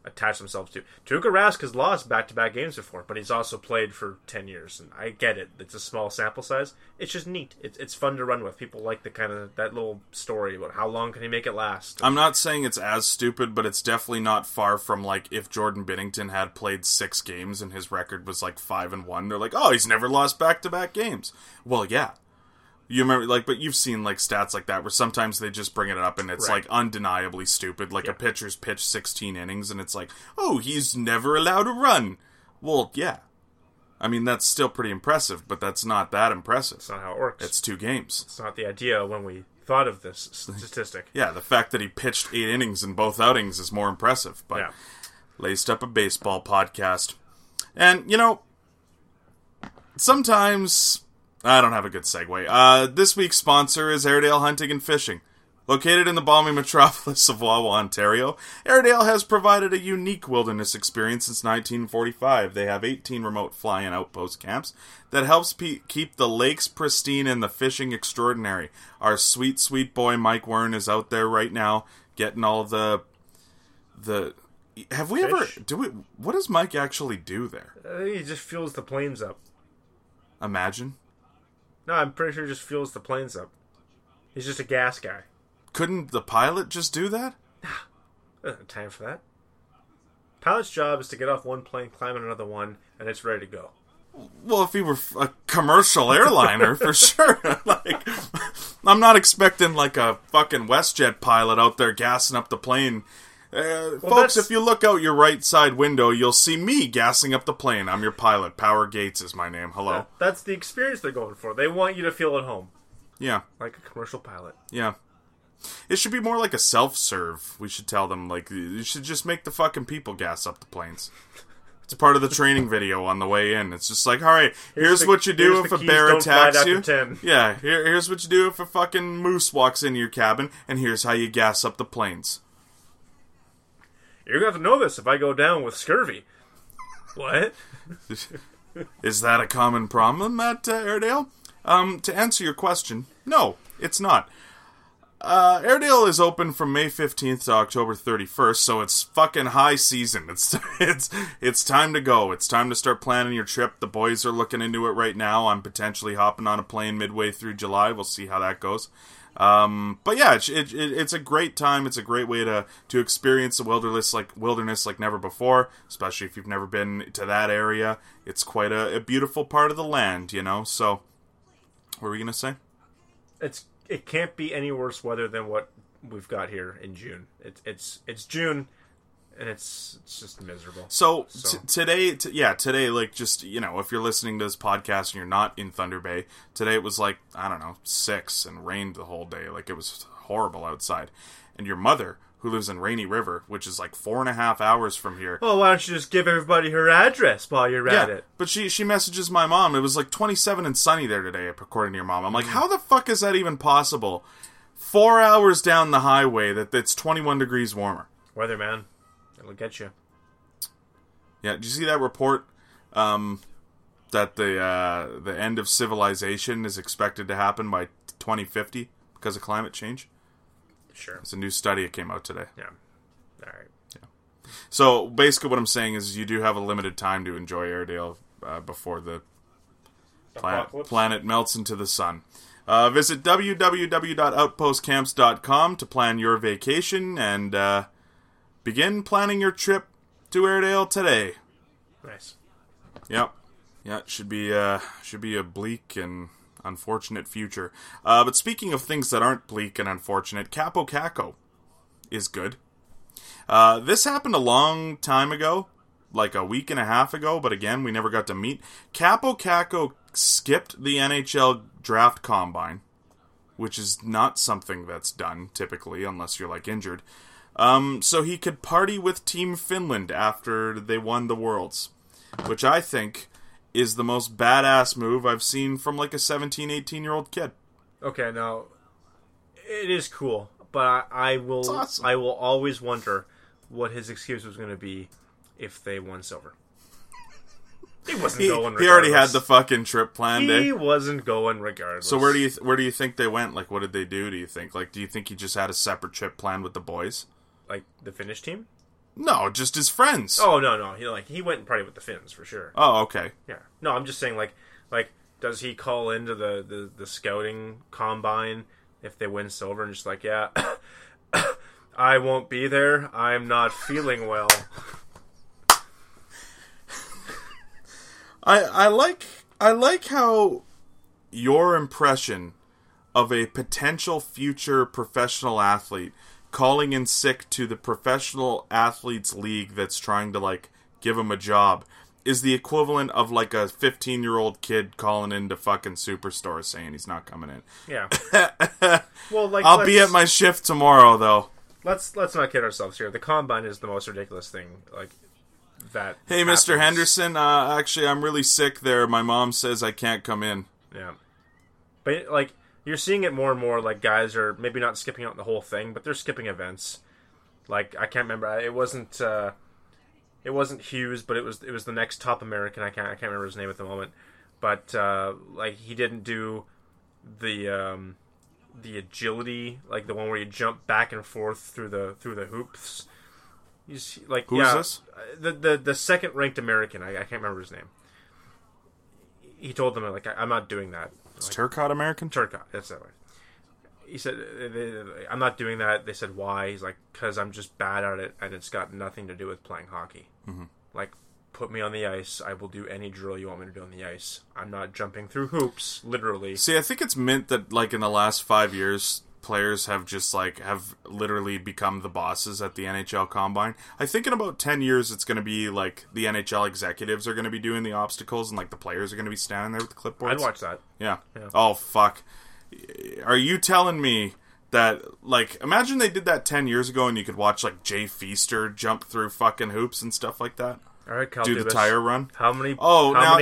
attached themselves to. Tuukka Rask has lost back-to-back games before, but he's also played for 10 years. And I get it. It's a small sample size. It's just neat. It's fun to run with. People like the kind of that little story about how long can he make it last. I'm not saying it's as stupid, but it's definitely not far from if Jordan Binnington had played 6 games and his record was 5-1. They're oh, he's never lost back-to-back games. Well, yeah. You remember, but you've seen, stats like that where sometimes they just bring it up and it's, right. Undeniably stupid. A pitcher's pitched 16 innings and it's oh, he's never allowed a run. Well, yeah. I mean, that's still pretty impressive, but that's not that impressive. That's not how it works. It's 2 games. It's not the idea when we thought of this statistic. Yeah, the fact that he pitched 8 innings in both outings is more impressive. But yeah. Laced Up a Baseball podcast. And, sometimes... I don't have a good segue. This week's sponsor is Airedale Hunting and Fishing. Located in the balmy metropolis of Wawa, Ontario, Airedale has provided a unique wilderness experience since 1945. They have 18 remote fly-in outpost camps that helps keep the lakes pristine and the fishing extraordinary. Our sweet, sweet boy Mike Wern is out there right now getting all the... Have we ever... What does Mike actually do there? He just fuels the planes up. Imagine... No, I'm pretty sure he just fuels the planes up. He's just a gas guy. Couldn't the pilot just do that? Time for that. Pilot's job is to get off one plane, climb on another one, and it's ready to go. Well, if he were a commercial airliner, for sure. I'm not expecting a fucking WestJet pilot out there gassing up the plane. Folks, if you look out your right side window, you'll see me gassing up the plane. I'm your pilot. Power Gates is my name. Hello. That's the experience they're going for. They want you to feel at home. Yeah. Like a commercial pilot. Yeah. It should be more like a self-serve. We should tell them, you should just make the fucking people gas up the planes. It's part of the training video on the way in. It's just all right, here's what you do if a bear attacks you. Yeah, here's what you do if a fucking moose walks into your cabin, and here's how you gas up the planes. You're going to have to know this if I go down with scurvy. What? Is that a common problem at Airedale? To answer your question, no, it's not. Airedale is open from May 15th to October 31st, so it's fucking high season. It's time to go. It's time to start planning your trip. The boys are looking into it right now. I'm potentially hopping on a plane midway through July. We'll see how that goes. But yeah, it's a great time. It's a great way to experience the wilderness like never before, especially if you've never been to that area. It's quite a beautiful part of the land, you know. So, what were we gonna say? It can't be any worse weather than what we've got here in June. It's June, and it's just miserable. So today, like, just, you know, if you're listening to this podcast and you're not in Thunder Bay, today it was like, I don't know, 6 and rained the whole day. Like, it was horrible outside. And your mother, who lives in Rainy River, which is like 4.5 hours from here. Well, why don't you just give everybody her address while you're at it? But she messages my mom. It was like 27 and sunny there today, according to your mom. I'm like, how the fuck is that even possible? 4 hours down the highway that's 21 degrees warmer. Weather, man. It'll get you. Yeah, did you see that report that the end of civilization is expected to happen by 2050 because of climate change? Sure. It's a new study that came out today. Yeah. All right. Yeah. So basically, what I'm saying is, you do have a limited time to enjoy Airedale before the planet melts into the sun. Visit www.outpostcamps.com to plan your vacation and begin planning your trip to Airedale today. Nice. Yep. Yeah. It should be a bleak and unfortunate future. But speaking of things that aren't bleak and unfortunate, Capo Caco is good. This happened a long time ago, like a week and a half ago, but again, we never got to meet. Capo Caco skipped the NHL draft combine, which is not something that's done, typically, unless you're, like, injured. So he could party with Team Finland after they won the Worlds, which I think is the most badass move I've seen from, like, a 17, 18-year-old kid. Okay, now, it is cool, but I will always wonder what his excuse was going to be if they won silver. He wasn't going regardless. He already had the fucking trip planned, He wasn't going regardless. So where do you think they went? Like, what did they do, do you think? Like, do you think he just had a separate trip planned with the boys? Like, the Finnish team? No, just his friends. Oh, no. He went and partied with the Finns, for sure. Oh, okay. Yeah. No, I'm just saying, like does he call into the scouting combine if they win silver and just like, yeah, I won't be there. I'm not feeling well. I like how your impression of a potential future professional athlete calling in sick to the professional athletes league that's trying to, like, give him a job is the equivalent of, like, a 15-year-old kid calling into fucking Superstore saying he's not coming in. Yeah. Well, like, I'll be at my shift tomorrow, though. Let's not kid ourselves here. The combine is the most ridiculous thing, like, that Hey, happens. Mr. Henderson, actually, I'm really sick there. My mom says I can't come in. Yeah. But, like, you're seeing it more and more, like, guys are maybe not skipping out the whole thing, but they're skipping events. Like, I can't remember. It wasn't Hughes, but it was the next top American. I can't remember his name at the moment. But, like, he didn't do the agility, like the one where you jump back and forth through the hoops. You see, like, who's this? The second ranked American. I can't remember his name. He told them, like, I'm not doing that. It's Turcotte American? Turcotte, that's that way. He said, I'm not doing that. They said, why? He's like, because I'm just bad at it, and it's got nothing to do with playing hockey. Mm-hmm. Like, put me on the ice. I will do any drill you want me to do on the ice. I'm not jumping through hoops, literally. See, I think it's meant that, like, in the last 5 years, players have just, like, have literally become the bosses at the NHL Combine. I think in about 10 years, it's going to be, like, the NHL executives are going to be doing the obstacles, and, like, the players are going to be standing there with the clipboards. I'd watch that. Yeah. Oh, fuck. Are you telling me that, like, imagine they did that 10 years ago and you could watch, like, Jay Feaster jump through fucking hoops and stuff like that? All right, Kyle, do the tire run. How many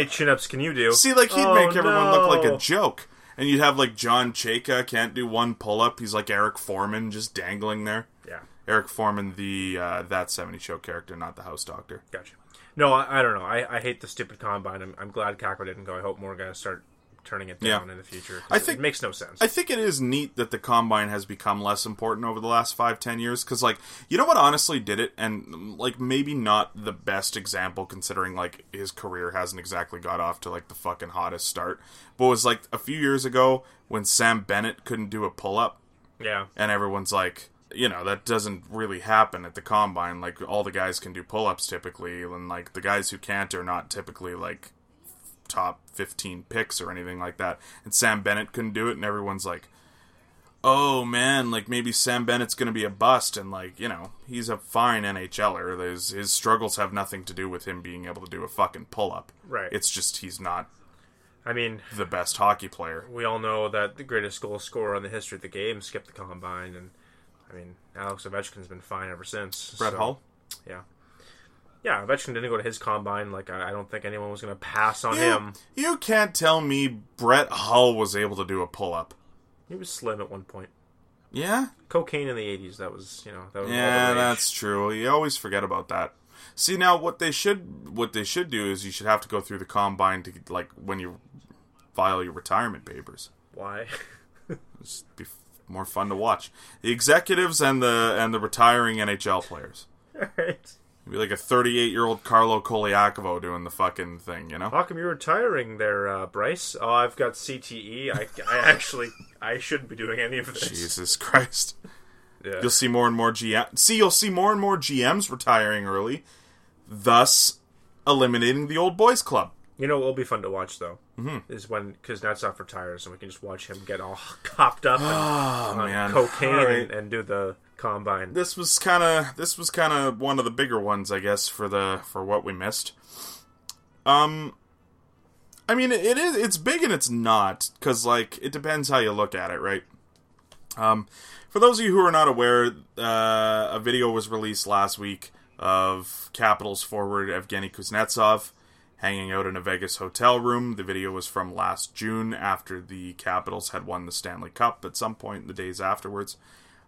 chin-ups can you do? See, like, he'd make everyone look like a joke. And you'd have, like, John Chayka can't do one pull-up. He's like Eric Foreman, just dangling there. Yeah. Eric Foreman, the That 70 Show character, not the house doctor. Gotcha. No, I don't know. I hate the stupid combine. I'm glad Caco didn't go. I hope more guys start turning it down in the future. I think it makes no sense. I think it is neat that the Combine has become less important over the last 5-10 years, because, like, you know what honestly did it? And, like, maybe not the best example considering, like, his career hasn't exactly got off to, like, the fucking hottest start, but it was, like, a few years ago when Sam Bennett couldn't do a pull-up. Yeah. And everyone's like, you know, that doesn't really happen at the Combine. Like, all the guys can do pull-ups typically, and, like, the guys who can't are not typically, like, top 15 picks or anything like that. And Sam Bennett couldn't do it, and everyone's like, oh, man, like, maybe Sam Bennett's going to be a bust, and, like, you know, he's a fine NHLer. His struggles have nothing to do with him being able to do a fucking pull-up. Right. It's just he's not... I mean, the best hockey player. We all know that the greatest goal scorer in the history of the game skipped the Combine, and I mean, Alex Ovechkin's been fine ever since. Brett Hull? Yeah. Yeah, Ovechkin didn't go to his Combine. Like, I don't think anyone was going to pass on him. You can't tell me Brett Hull was able to do a pull-up. He was slim at one point. Yeah? Cocaine in the 80s, that was yeah, that's true. You always forget about that. See, now, what they should do is you should have to go through the Combine to, like, when you file your retirement papers. Why? It'd be more fun to watch. The executives and the retiring NHL players. All right. It'd be like a 38-year-old Carlo Koliakovo doing the fucking thing, you know? How come you're retiring there, Bryce? Oh, I've got CTE. I shouldn't be doing any of this. Jesus Christ. Yeah. You'll see more and more GMs. See, you'll see more and more GMs retiring early, thus eliminating the old boys club. You know what will be fun to watch, though, is when, because Natsoff retires, and we can just watch him get all copped up on cocaine and do the Combine. This was kind of one of the bigger ones, I guess, for what we missed. I mean, it's big and it's not, because, like, it depends how you look at it, right? For those of you who are not aware, a video was released last week of Capitals forward Evgeny Kuznetsov hanging out in a Vegas hotel room. The video was from last June after the Capitals had won the Stanley Cup at some point in the days afterwards.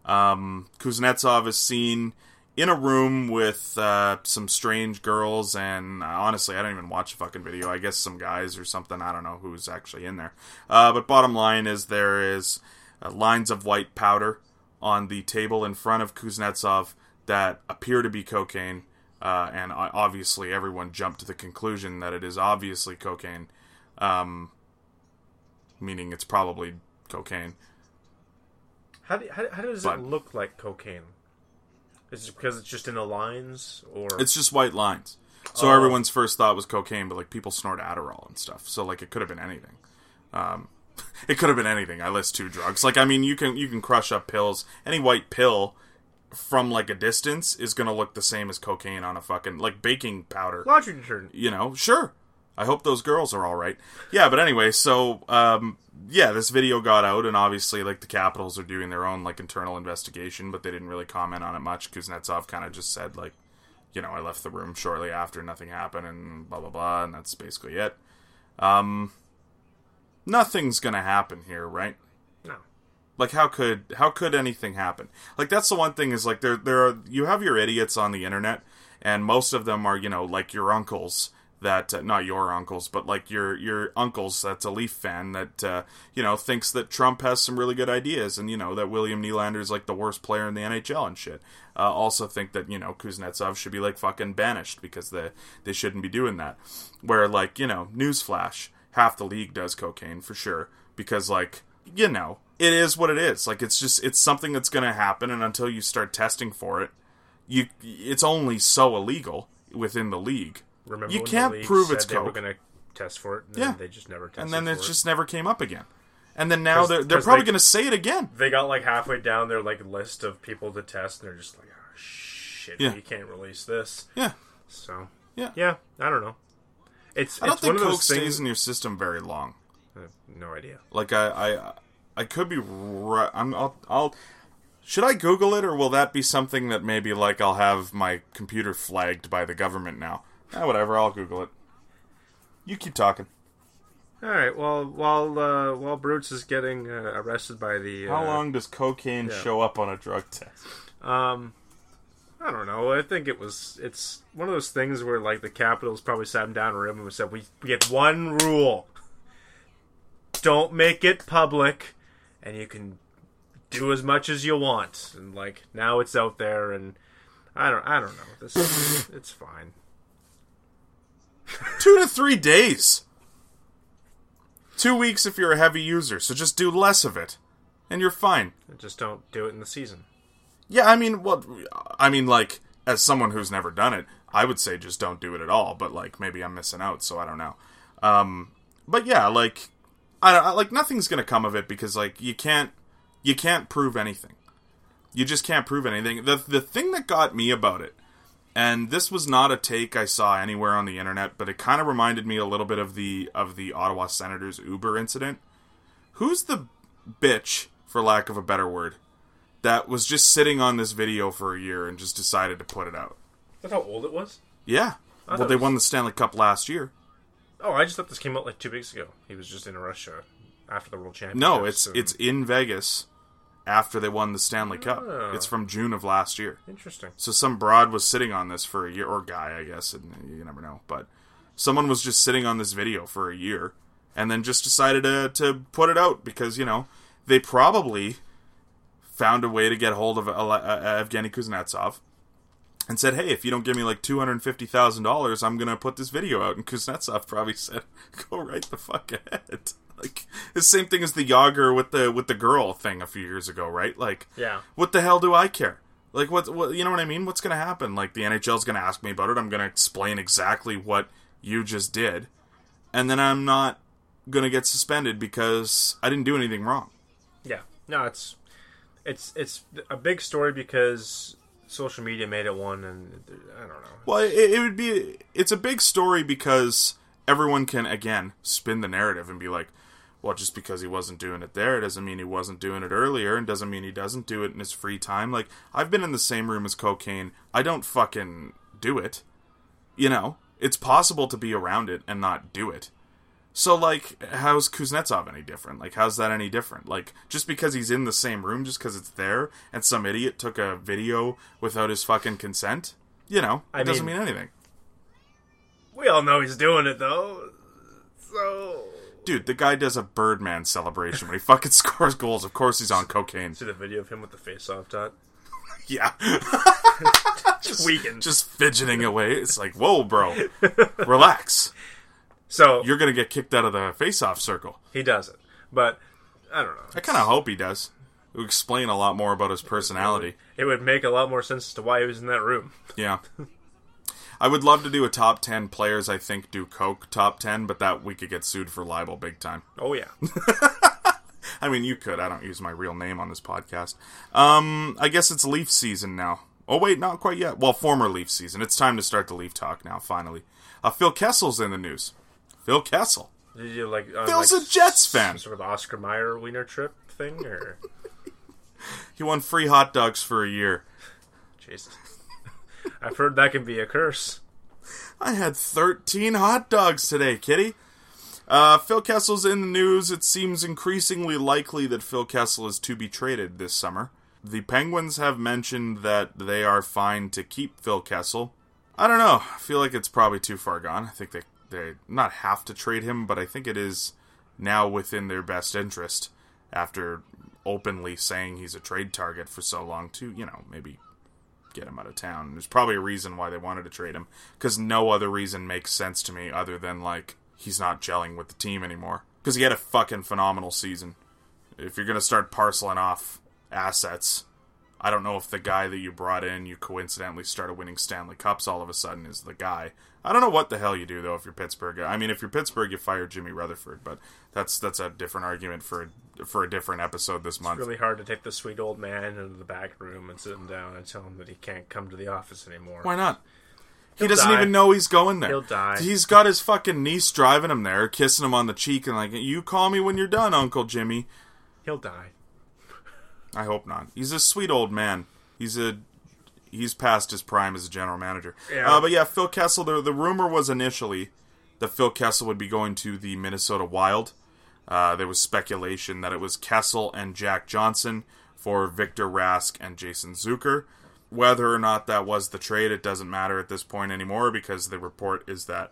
Kuznetsov is seen in a room with some strange girls, and honestly, I don't even watch the fucking video. I guess some guys or something. I don't know who's actually in there. But bottom line is there is lines of white powder on the table in front of Kuznetsov that appear to be cocaine. And obviously everyone jumped to the conclusion that it is obviously cocaine, meaning it's probably cocaine. How does it look like cocaine? Is it because it's just in the lines, or it's just white lines? So everyone's first thought was cocaine, but, like, people snort Adderall and stuff, so, like, it could have been anything. It could have been anything. I list two drugs. Like, I mean, you can crush up pills. Any white pill from, like, a distance is gonna look the same as cocaine on a fucking, like, baking powder. Laundry detergent. You know, sure. I hope those girls are alright. Yeah, but anyway, so, this video got out, and obviously, like, the Capitals are doing their own, like, internal investigation, but they didn't really comment on it much. Kuznetsov kind of just said, like, you know, I left the room shortly after, nothing happened, and blah, blah, blah, and that's basically it. Nothing's gonna happen here, right? Like, how could anything happen? Like, that's the one thing is, like, there are, you have your idiots on the internet, and most of them are, you know, like, your uncles that, not your uncles, but, like, your uncles that's a Leaf fan that, you know, thinks that Trump has some really good ideas, and, you know, that William Nylander is, like, the worst player in the NHL and shit. Also think that, you know, Kuznetsov should be, like, fucking banished because they shouldn't be doing that. Where, like, you know, newsflash, half the league does cocaine for sure, because, like, you know, it is what it is. Like, it's just, it's something that's going to happen, and until you start testing for it, it's only so illegal within the league. Remember, you can't prove it's coke. They were going to test for it, and then they just never tested for it. And then it just never came up again. And then now they're probably going to say it again. They got, like, halfway down their, like, list of people to test, and they're just like, oh, shit, we can't release this. Yeah. So, yeah, I don't know. I don't think coke stays in your system very long. I have no idea. Like, I could be right. Should I Google it, or will that be something that maybe, like, I'll have my computer flagged by the government now? Whatever. I'll Google it. You keep talking. All right. Well, while Brutes is getting arrested by the. How long does cocaine show up on a drug test? I don't know. I think it's one of those things where, like, the Capitals probably sat him down in a room and said, "We get one rule." don't make it public, and you can do as much as you want. And like now it's out there, and I don't know. It's fine. 2 to 3 days. 2 weeks if you're a heavy user, so just do less of it, and you're fine. Just don't do it in the season. Yeah, like, as someone who's never done it, I would say just don't do it at all, but, like, maybe I'm missing out, so I don't know. But yeah, like, nothing's gonna come of it, because, like, you can't prove anything. You just can't prove anything. The thing that got me about it, and this was not a take I saw anywhere on the internet, but it kind of reminded me a little bit of the Ottawa Senators Uber incident. Who's the bitch, for lack of a better word, that was just sitting on this video for a year and just decided to put it out? That's how old it was? Yeah. Well, they won the Stanley Cup last year. Oh, I just thought this came out like 2 weeks ago. He was just in Russia after the World Championship. No, it's in Vegas after they won the Stanley Cup. It's from June of last year. Interesting. So some broad was sitting on this for a year, or guy, I guess, and you never know. But someone was just sitting on this video for a year and then just decided to put it out because, you know, they probably found a way to get hold of Evgeny Kuznetsov and said, hey, if you don't give me like $250,000, I'm going to put this video out. And Kuznetsov probably said, go right the fuck ahead. Like, the same thing as the Yager with the girl thing a few years ago, right? Like, yeah. What the hell do I care? Like, what you know what I mean? What's going to happen? Like, the NHL's going to ask me about it. I'm going to explain exactly what you just did. And then I'm not going to get suspended because I didn't do anything wrong. Yeah. No, It's a big story because social media made it one, and I don't know. Well, it would be... It's a big story because everyone can, again, spin the narrative and be like, well, just because he wasn't doing it there, it doesn't mean he wasn't doing it earlier, and doesn't mean he doesn't do it in his free time. Like, I've been in the same room as cocaine. I don't fucking do it. You know? It's possible to be around it and not do it. So, like, how's Kuznetsov any different? Like, how's that any different? Like, just because he's in the same room, just because it's there, and some idiot took a video without his fucking consent, you know, doesn't mean anything. We all know he's doing it, though. So... Dude, the guy does a Birdman celebration when he fucking scores goals. Of course he's on cocaine. See the video of him with the face-off, Todd? Yeah. Just weakened. Just fidgeting away. It's like, whoa, bro. Relax. So you're going to get kicked out of the face-off circle. He doesn't, but I don't know. I kind of hope he does. It would explain a lot more about his personality. It would make a lot more sense as to why he was in that room. Yeah. I would love to do a top 10 players I think do coke top 10, but that we could get sued for libel big time. Oh, yeah. I mean, you could. I don't use my real name on this podcast. I guess it's Leaf season now. Oh, wait, not quite yet. Well, former Leaf season. It's time to start the Leaf talk now, finally. Phil Kessel's in the news. Phil Kessel. Did you like? Phil's a Jets fan. Sort of Oscar Mayer wiener trip thing, or he won free hot dogs for a year. Jesus, I've heard that can be a curse. I had 13 hot dogs today, Kitty. Phil Kessel's in the news. It seems increasingly likely that Phil Kessel is to be traded this summer. The Penguins have mentioned that they are fine to keep Phil Kessel. I don't know. I feel like it's probably too far gone. I think they not have to trade him, but I think it is now within their best interest, after openly saying he's a trade target for so long, to, you know, maybe get him out of town. There's probably a reason why they wanted to trade him, because no other reason makes sense to me other than, like, he's not gelling with the team anymore. Because he had a fucking phenomenal season. If you're going to start parceling off assets, I don't know if the guy that you brought in, you coincidentally started winning Stanley Cups all of a sudden, is the guy. I don't know what the hell you do, though, if you're Pittsburgh. I mean, if you're Pittsburgh, you fire Jimmy Rutherford, but that's a different argument for a different episode this month. It's really hard to take the sweet old man into the back room and sit him down and tell him that he can't come to the office anymore. Why not? He doesn't even know he's going there. He'll die. He's got his fucking niece driving him there, kissing him on the cheek, and like, you call me when you're done, Uncle Jimmy. He'll die. I hope not. He's a sweet old man. He's past his prime as a general manager. Yeah. But yeah, Phil Kessel, the rumor was initially that Phil Kessel would be going to the Minnesota Wild. There was speculation that it was Kessel and Jack Johnson for Victor Rask and Jason Zucker. Whether or not that was the trade, it doesn't matter at this point anymore, because the report is that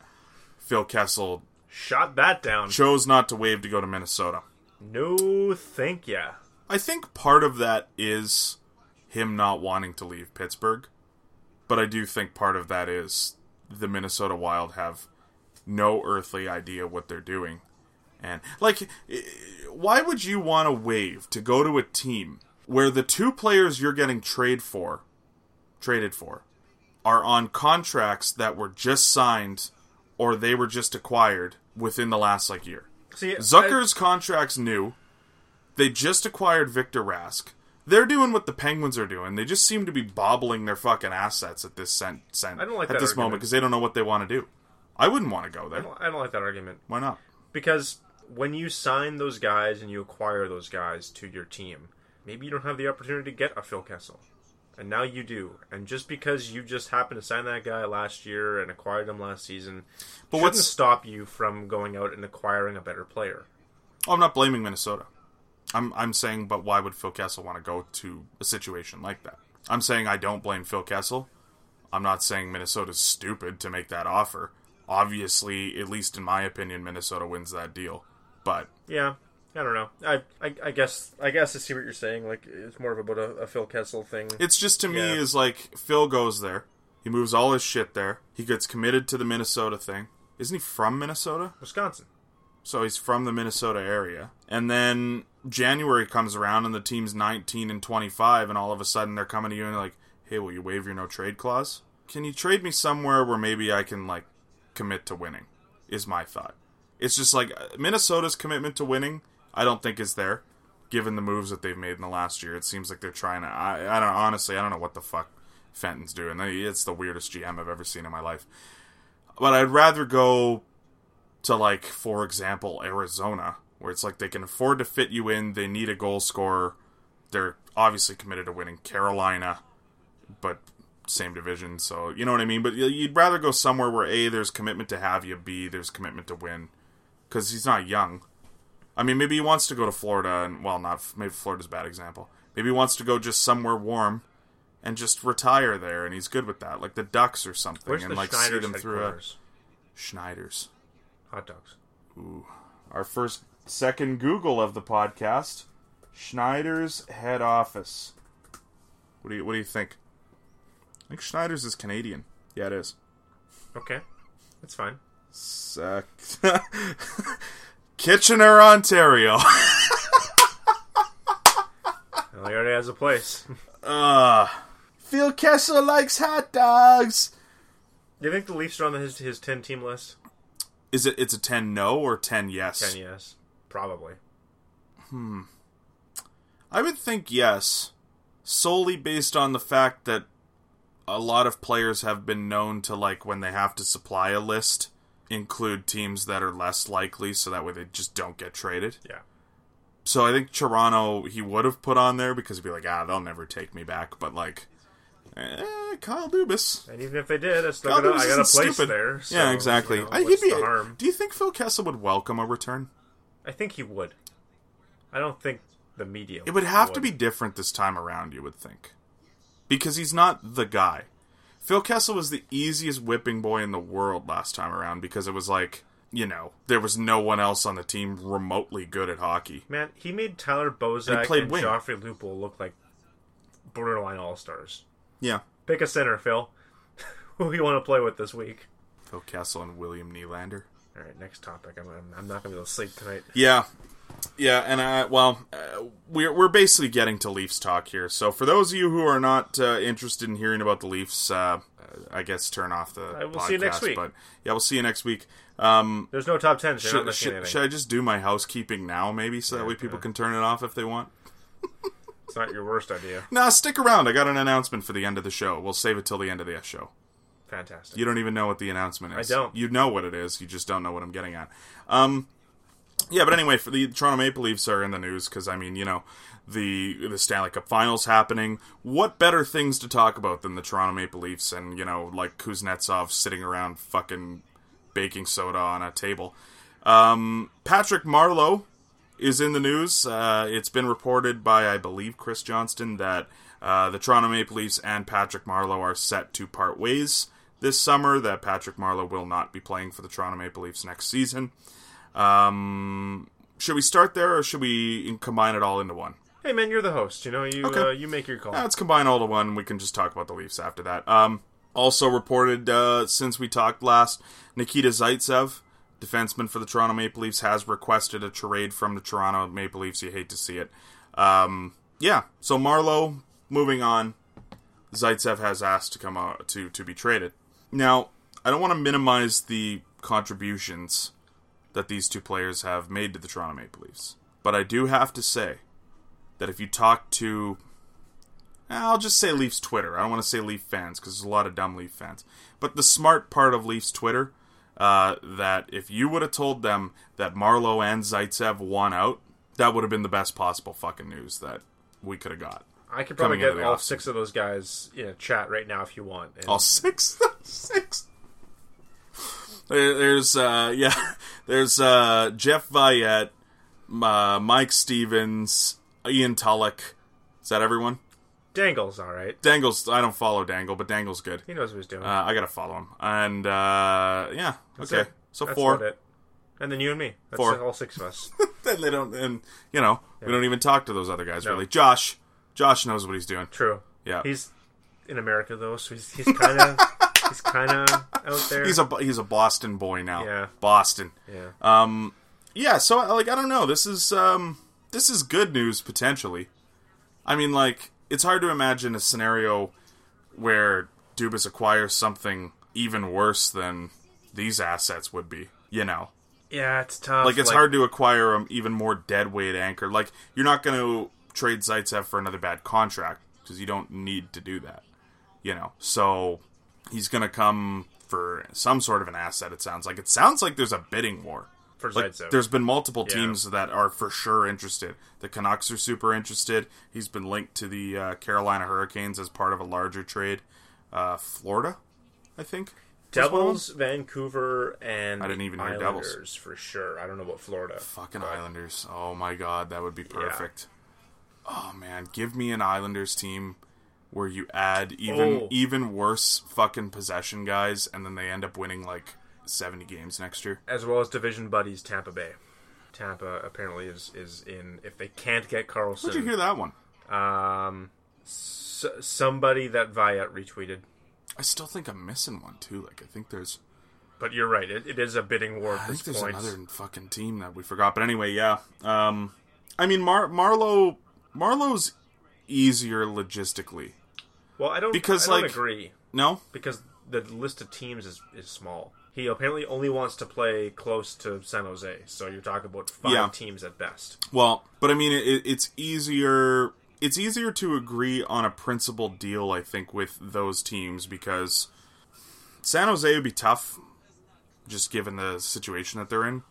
Phil Kessel Shot that down. Chose not to waive to go to Minnesota. No, thank ya. I think part of that is him not wanting to leave Pittsburgh. But I do think part of that is the Minnesota Wild have no earthly idea what they're doing. And, like, why would you want to waive to go to a team where the two players you're getting traded for are on contracts that were just signed or they were just acquired within the last, like, year? See, Zucker's contract's new. They just acquired Victor Rask. They're doing what the Penguins are doing. They just seem to be bobbling their fucking assets at this moment because they don't know what they want to do. I wouldn't want to go there. I don't like that argument. Why not? Because when you sign those guys and you acquire those guys to your team, maybe you don't have the opportunity to get a Phil Kessel. And now you do. And just because you just happened to sign that guy last year and acquired him last season, but shouldn't stop you from going out and acquiring a better player. Oh, I'm not blaming Minnesota. I'm saying, but why would Phil Kessel want to go to a situation like that? I'm saying I don't blame Phil Kessel. I'm not saying Minnesota's stupid to make that offer. Obviously, at least in my opinion, Minnesota wins that deal. But yeah, I don't know. I guess I see what you're saying. Like, it's more of about a Phil Kessel thing. It's just to me is like Phil goes there, he moves all his shit there, he gets committed to the Minnesota thing. Isn't he from Minnesota? Wisconsin. So he's from the Minnesota area. And then January comes around and the team's 19 and 25 and all of a sudden they're coming to you and they're like, hey, will you waive your no trade clause? Can you trade me somewhere where maybe I can like commit to winning is my thought. It's just like Minnesota's commitment to winning I don't think is there given the moves that they've made in the last year. It seems like they're trying to I don't know what the fuck Fenton's doing. It's the weirdest GM I've ever seen in my life. But I'd rather go to, like, for example, Arizona, where it's like they can afford to fit you in, they need a goal scorer, they're obviously committed to winning. Carolina, but same division, so you know what I mean? But you'd rather go somewhere where A, there's commitment to have you, B, there's commitment to win, because he's not young. I mean, maybe he wants to go to Florida, and maybe Florida's a bad example. Maybe he wants to go just somewhere warm and just retire there, and he's good with that, like the Ducks or something. Where's and like see them through a Schneider's. Hot dogs. Ooh. Our second Google of the podcast. Schneider's head office. What do you think? I think Schneider's is Canadian. Yeah, it is. Okay. That's fine. Kitchener, Ontario. Well, he already has a place. Phil Kessel likes hot dogs. Do you think the Leafs are on his 10 team list? Is it? It's a 10 no or 10 yes? 10 yes, probably. I would think yes, solely based on the fact that a lot of players have been known to, like, when they have to supply a list, include teams that are less likely, so that way they just don't get traded. Yeah. So I think Toronto, he would have put on there because he'd be like, they'll never take me back, but, like... Kyle Dubas. And even if they did, I got a place stupid. There. So, yeah, exactly. You know, do you think Phil Kessel would welcome a return? I think he would. I don't think the media would. It would have to be different this time around, you would think. Because he's not the guy. Phil Kessel was the easiest whipping boy in the world last time around because it was like, you know, there was no one else on the team remotely good at hockey. Man, he made Tyler Bozak and Joffrey Lupul look like borderline all-stars. Yeah. Pick a center, Phil. Who you want to play with this week? Phil Kessel and William Nylander. All right, next topic. I'm not going to be able to sleep tonight. Yeah. Yeah, and we're basically getting to Leafs talk here. So for those of you who are not interested in hearing about the Leafs, I guess turn off the podcast. We'll see you next week. But yeah, we'll see you next week. There's no top 10. Should I just do my housekeeping now, maybe, so that way people can turn it off if they want? It's not your worst idea. Nah, stick around. I got an announcement for the end of the show. We'll save it till the end of the show. Fantastic. You don't even know what the announcement is. I don't. You know what it is. You just don't know what I'm getting at. Yeah, but anyway, for the Toronto Maple Leafs are in the news because, I mean, you know, the Stanley Cup Finals happening. What better things to talk about than the Toronto Maple Leafs and, you know, like Kuznetsov sitting around fucking baking soda on a table. Patrick Marleau is in the news. It's been reported by, I believe, Chris Johnston that the Toronto Maple Leafs and Patrick Marleau are set to part ways. this summer that Patrick Marleau will not be playing for the Toronto Maple Leafs next season. Should we start there, or should we combine it all into one? Hey, man, you're the host. You know, you make your call. Let's combine all to one. We can just talk about the Leafs after that. Also reported since we talked last, Nikita Zaitsev, defenseman for the Toronto Maple Leafs, has requested a trade from the Toronto Maple Leafs. You hate to see it. So Marleau, moving on. Zaitsev has asked to come out to be traded. Now, I don't want to minimize the contributions that these two players have made to the Toronto Maple Leafs, but I do have to say that if you talk to, I'll just say Leafs Twitter. I don't want to say Leaf fans because there's a lot of dumb Leaf fans. But the smart part of Leafs Twitter, that if you would have told them that Marleau and Zaitsev won out, that would have been the best possible fucking news that we could have got. I could probably get all six of those guys in a chat right now if you want. And all six? Six? There's Jeff Vayette, Mike Stevens, Ian Tulloch. Is that everyone? Dangle's all right. Dangle's, I don't follow Dangle, but Dangle's good. He knows what he's doing. I gotta follow him. And, that's okay. It. So that's four. About it. And then you and me. That's four. All six of us. We don't even talk to those other guys, really. Josh knows what he's doing. True. Yeah. He's in America though, so he's kind of out there. He's a Boston boy now. Yeah. Boston. Yeah. So I don't know. This is good news potentially. I mean, like, it's hard to imagine a scenario where Dubas acquires something even worse than these assets would be, you know. Yeah, it's tough. Like, it's hard to acquire an even more deadweight anchor. Like, you're not going to trade Zaitsev for another bad contract, because you don't need to do that, you know. So he's going to come for some sort of an asset, it sounds like. It sounds like there's a bidding war. For Zaitsev. Like, there's been multiple teams that are for sure interested. The Canucks are super interested. He's been linked to the Carolina Hurricanes as part of a larger trade. Florida, I think. Devils, Vancouver, and I didn't even hear Islanders Devils. For sure. I don't know about Florida. Fucking Islanders. Oh my god, that would be perfect. Yeah. Oh man, give me an Islanders team where you add even worse fucking possession guys, and then they end up winning like 70 games next year. As well as division buddies Tampa Bay. Tampa apparently is in, if they can't get Carlson. Where'd you hear that one? Somebody that Viat retweeted. I still think I'm missing one, too. Like, I think there's... But you're right. It is a bidding war at this point. I think there's another fucking team that we forgot. But anyway, yeah. I mean, Marleau's easier logistically. Well, I don't agree. No? Because the list of teams is small. He apparently only wants to play close to San Jose. So you're talking about five teams at best. Well, but I mean, it's easier... It's easier to agree on a principal deal, I think, with those teams, because San Jose would be tough, just given the situation that they're in.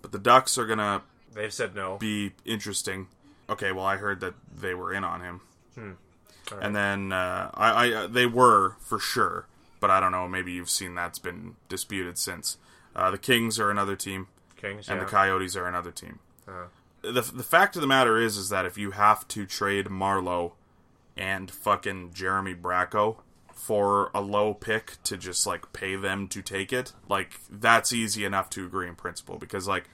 But the Ducks are going to... They've said no. ...be interesting. Okay, well, I heard that they were in on him. All right. And then, they were, for sure. But I don't know, maybe you've seen that's been disputed since. The Kings are another team. And the Coyotes are another team. The fact of the matter is that if you have to trade Marleau and fucking Jeremy Bracco for a low pick to just, like, pay them to take it, like, that's easy enough to agree in principle. Because, like,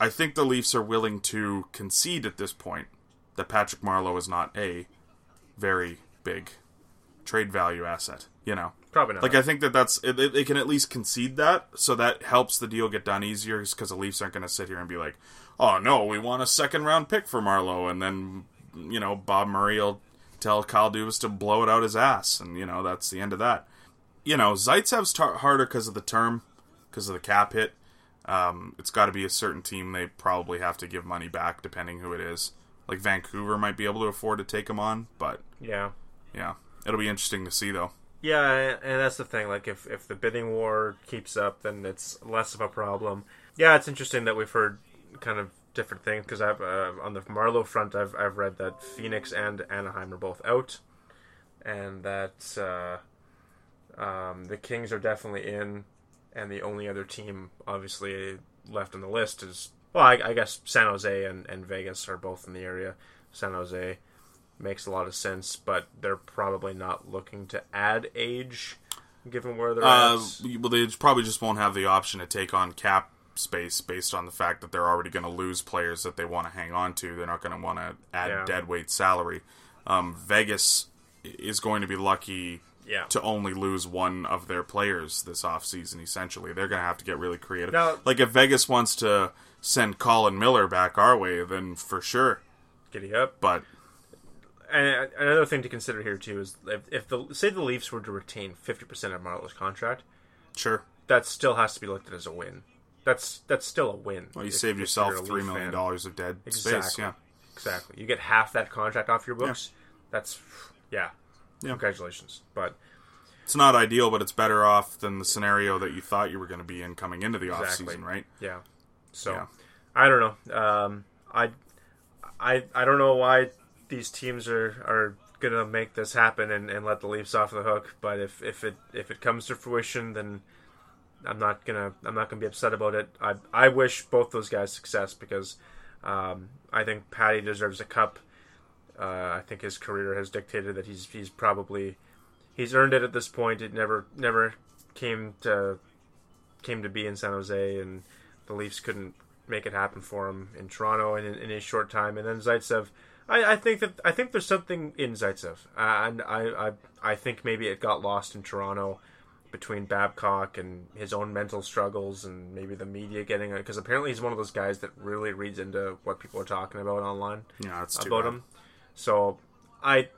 I think the Leafs are willing to concede at this point that Patrick Marleau is not a very big trade value asset, you know? Probably not. Like, I think that's... They can at least concede that, so that helps the deal get done easier, because the Leafs aren't going to sit here and be like... Oh, no, we want a second-round pick for Marleau, and then, you know, Bob Murray will tell Kyle Dubas to blow it out his ass, and, you know, that's the end of that. You know, Zaitsev's harder because of the term, because of the cap hit. It's got to be a certain team. They probably have to give money back, depending who it is. Like, Vancouver might be able to afford to take him on, but... Yeah. It'll be interesting to see, though. Yeah, and that's the thing. Like, if the bidding war keeps up, then it's less of a problem. Yeah, it's interesting that we've heard... kind of different thing, because I've on the Marleau front, I've read that Phoenix and Anaheim are both out, and that the Kings are definitely in, and the only other team obviously left on the list is I guess San Jose and Vegas are both in the area. San Jose makes a lot of sense, but they're probably not looking to add age given where they're at? Well, they probably just won't have the option to take on cap space based on the fact that they're already going to lose players that they want to hang on to. They're not going to want to add deadweight salary. Vegas is going to be lucky to only lose one of their players this offseason, essentially. They're going to have to get really creative. Now, like, if Vegas wants to send Colin Miller back our way, then for sure. Giddy up. But... and another thing to consider here, too, is if the say the Leafs were to retain 50% of Marlowe's contract, sure, that still has to be looked at as a win. That's still a win. Well, you saved yourself $3 million of dead space. Yeah, exactly. You get half that contract off your books. Yeah. That's, congratulations. But it's not ideal, but it's better off than the scenario that you thought you were going to be in coming into the offseason, right? Yeah. So, I don't know. I don't know why... these teams are gonna make this happen and let the Leafs off the hook, but if it comes to fruition, then I'm not gonna be upset about it. I wish both those guys success because I think Patty deserves a cup. I think his career has dictated that he's earned it at this point. It never came to be in San Jose, and the Leafs couldn't make it happen for him in Toronto and in his short time. And then Zaitsev. I think there's something in Zaitsev, and I think maybe it got lost in Toronto between Babcock and his own mental struggles, and maybe the media getting it, because apparently he's one of those guys that really reads into what people are talking about online about him. So I'd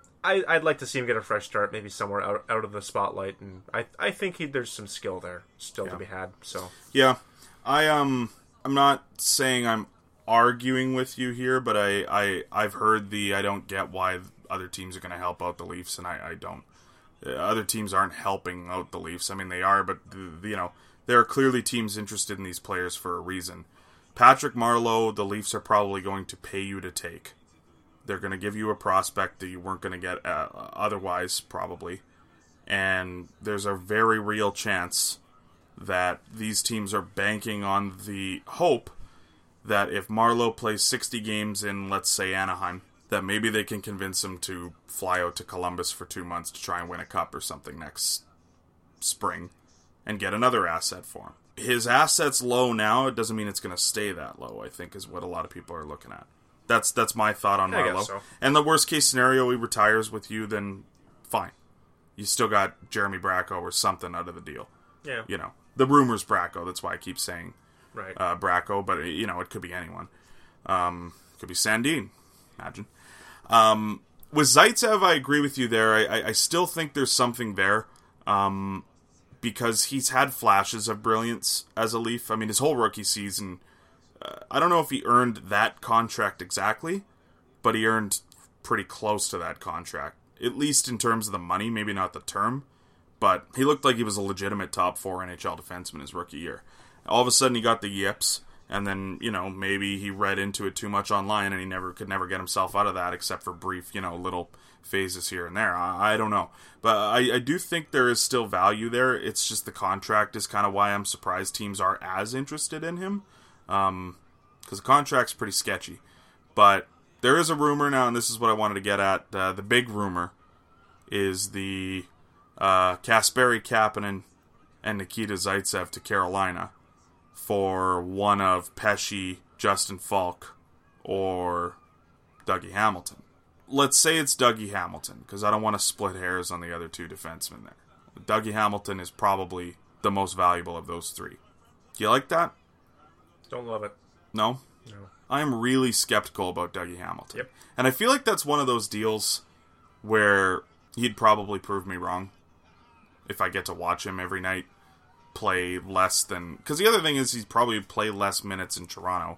like to see him get a fresh start, maybe somewhere out of the spotlight, and I think there's some skill there still to be had. So I'm not saying I'm arguing with you here, but I've heard I don't get why other teams are going to help out the Leafs, and I don't. Other teams aren't helping out the Leafs. I mean, they are, but there are clearly teams interested in these players for a reason. Patrick Marleau, the Leafs are probably going to pay you to take. They're going to give you a prospect that you weren't going to get otherwise, probably. And there's a very real chance that these teams are banking on the hope that if Marleau plays 60 games in, let's say, Anaheim, that maybe they can convince him to fly out to Columbus for 2 months to try and win a cup or something next spring and get another asset for him. His asset's low now. It doesn't mean it's going to stay that low, I think, is what a lot of people are looking at. That's my thought on Marleau. So. And the worst-case scenario, he retires with you, then fine. You still got Jeremy Bracco or something out of the deal. Yeah. You know, the rumor's Bracco. That's why I keep saying... right. Bracco, but it could be anyone. It could be Sandin, imagine. With Zaitsev, I agree with you there. I still think there's something there because he's had flashes of brilliance as a Leaf. I mean, his whole rookie season, I don't know if he earned that contract exactly, but he earned pretty close to that contract, at least in terms of the money, maybe not the term, but he looked like he was a legitimate top four NHL defenseman his rookie year. All of a sudden, he got the yips, and then, maybe he read into it too much online, and he could never get himself out of that, except for brief, little phases here and there. I don't know. But I do think there is still value there. It's just the contract is kind of why I'm surprised teams are as interested in him, because the contract's pretty sketchy. But there is a rumor now, and this is what I wanted to get at. The big rumor is the Kasperi Kapanen and Nikita Zaitsev to Carolina for one of Pesci, Justin Falk, or Dougie Hamilton. Let's say it's Dougie Hamilton, because I don't want to split hairs on the other two defensemen there. Dougie Hamilton is probably the most valuable of those three. Do you like that? Don't love it. No? No. I'm really skeptical about Dougie Hamilton. Yep. And I feel like that's one of those deals where he'd probably prove me wrong if I get to watch him every night. Play less than... because the other thing is he's probably played less minutes in Toronto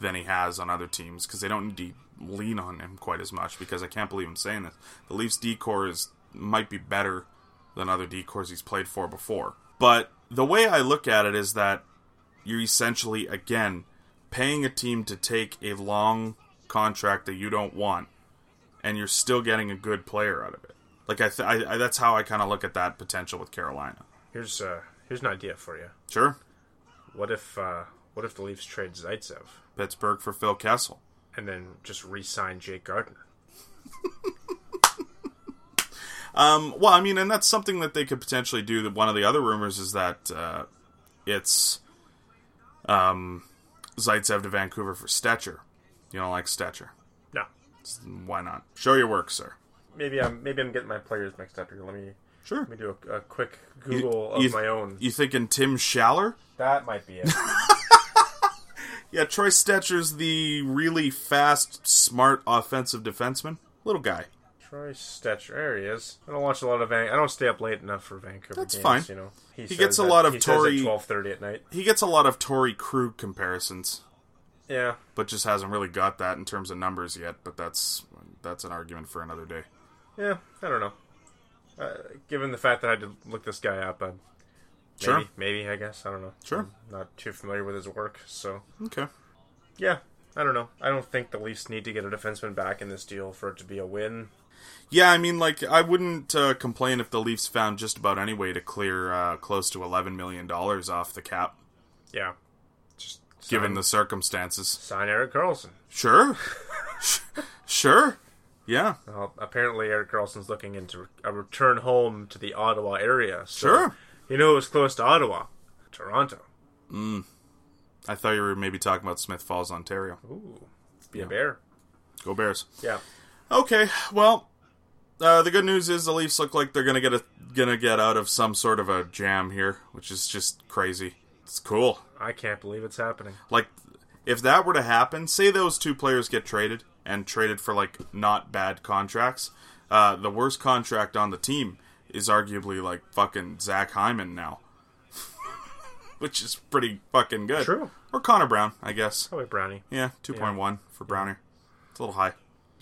than he has on other teams, because they don't need to lean on him quite as much, because I can't believe I'm saying this. The Leafs D-Corps might be better than other D-Corps he's played for before. But the way I look at it is that you're essentially, again, paying a team to take a long contract that you don't want, and you're still getting a good player out of it. Like, I that's how I kind of look at that potential with Carolina. Here's an idea for you. Sure. What if the Leafs trade Zaitsev? Pittsburgh for Phil Kessel. And then just re-sign Jake Gardner. Well, I mean, and that's something that they could potentially do. One of the other rumors is that it's Zaitsev to Vancouver for Stetcher. You don't like Stetcher? No. Why not? Show your work, sir. Maybe I'm getting my players mixed up here. Let me do a quick Google of my own. You thinking Tim Schaller? That might be it. Yeah, Troy Stetcher's the really fast, smart offensive defenseman. Little guy. Troy Stetcher, there he is. I don't watch a lot of I don't stay up late enough for Vancouver games. That's fine. You know, he gets a lot of Torrey. 12:30 at night. He gets a lot of Torrey Krug comparisons. Yeah, but just hasn't really got that in terms of numbers yet. But that's an argument for another day. Yeah, I don't know. Given the fact that I had to look this guy up, maybe I guess I don't know. Sure, I'm not too familiar with his work, so okay. Yeah, I don't know. I don't think the Leafs need to get a defenseman back in this deal for it to be a win. Yeah, I mean, like, I wouldn't complain if the Leafs found just about any way to clear close to $11 million off the cap. Yeah. Just given the circumstances. Sign Erik Karlsson. Sure. Sure. Yeah. Well, apparently Erik Karlsson's looking into a return home to the Ottawa area. So sure. You know who's close to Ottawa? Toronto. I thought you were maybe talking about Smith Falls, Ontario. Ooh. Be a bear. Go Bears. Yeah. Okay, well, the good news is the Leafs look like they're gonna get out of some sort of a jam here, which is just crazy. It's cool. I can't believe it's happening. Like, if that were to happen, say those two players get traded for, like, not bad contracts. The worst contract on the team is arguably, like, fucking Zach Hyman now. Which is pretty fucking good. True. Or Connor Brown, I guess. Probably Brownie. Yeah, 2.1 for Brownie. It's a little high.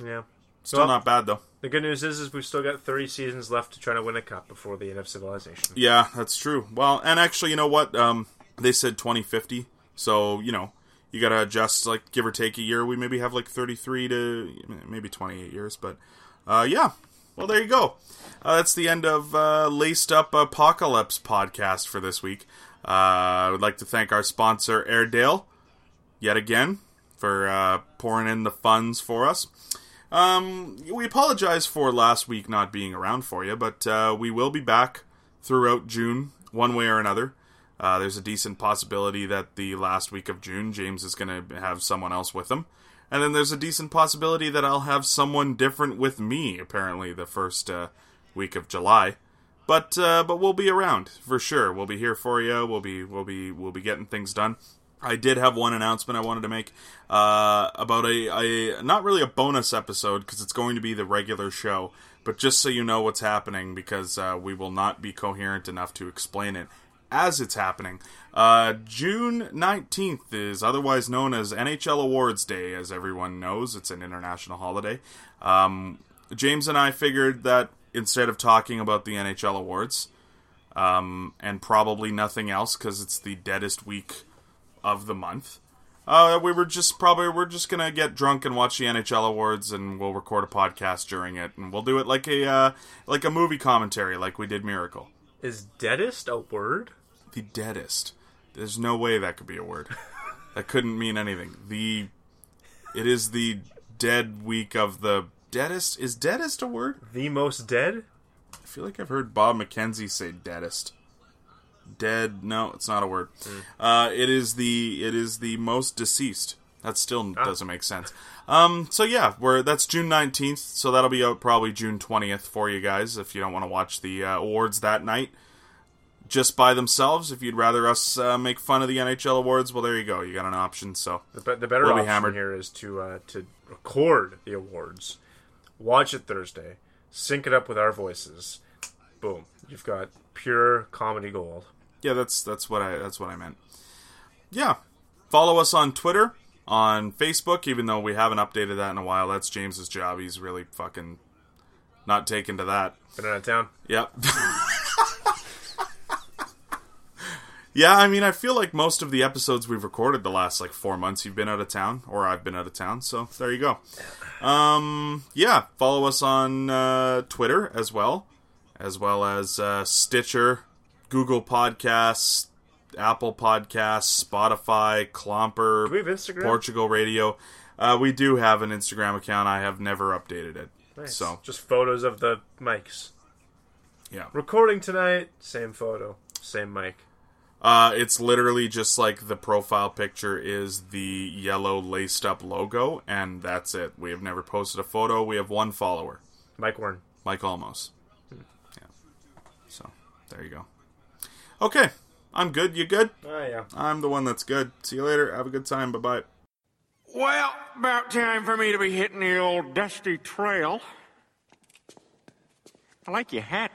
Yeah. Still not bad, though. The good news is we've still got 30 seasons left to try to win a cup before the end of civilization. Yeah, that's true. Well, and actually, you know what? They said 2050, so, you know, you gotta adjust, like, give or take a year. We maybe have, like, 33 to maybe 28 years, but, yeah. Well, there you go. That's the end of Laced Up Apocalypse podcast for this week. I would like to thank our sponsor, Airedale, yet again, for pouring in the funds for us. We apologize for last week not being around for you, but we will be back throughout June, one way or another. There's a decent possibility that the last week of June, James is going to have someone else with him. And then there's a decent possibility that I'll have someone different with me, apparently, the first week of July. But we'll be around, for sure. We'll be here for you. We'll be getting things done. I did have one announcement I wanted to make about a not really a bonus episode, because it's going to be the regular show, but just so you know what's happening, because we will not be coherent enough to explain it as it's happening. June 19th is otherwise known as NHL Awards Day, as everyone knows. It's an international holiday. James and I figured that instead of talking about the NHL Awards, and probably nothing else, because it's the deadest week of the month, we're just gonna get drunk and watch the NHL Awards, and we'll record a podcast during it, and we'll do it like a movie commentary, like we did Miracle. Is deadest a word? The deadest. There's no way that could be a word. That couldn't mean anything. It is the dead week of the deadest. Is deadest a word? The most dead? I feel like I've heard Bob McKenzie say deadest. Dead? No, it's not a word. It is the most deceased. That still doesn't make sense. So yeah, that's June 19th. So that'll be out probably June 20th for you guys if you don't want to watch the awards that night just by themselves. If you'd rather us make fun of the NHL awards, well, there you go. You got an option. So the better option here is to record the awards, watch it Thursday, sync it up with our voices. Boom! You've got pure comedy gold. Yeah, that's what I meant. Yeah, follow us on Twitter, on Facebook. Even though we haven't updated that in a while, that's James's job. He's really fucking not taken to that. Been out of town. Yep. Yeah, I mean, I feel like most of the episodes we've recorded the last, like, 4 months, you've been out of town, or I've been out of town, so there you go. Yeah, follow us on Twitter as well as Stitcher, Google Podcasts, Apple Podcasts, Spotify, Clomper, do we have Instagram? Portugal Radio. We do have an Instagram account. I have never updated it. Nice. So just photos of the mics. Yeah. Recording tonight, same photo, same mic. It's literally just like the profile picture is the yellow laced up logo, and that's it. We have never posted a photo. We have one follower. Mike Warren. Mike Olmos. Yeah. So, there you go. Okay. I'm good. You good? Oh, yeah. I'm the one that's good. See you later. Have a good time. Bye-bye. Well, about time for me to be hitting the old dusty trail. I like your hat.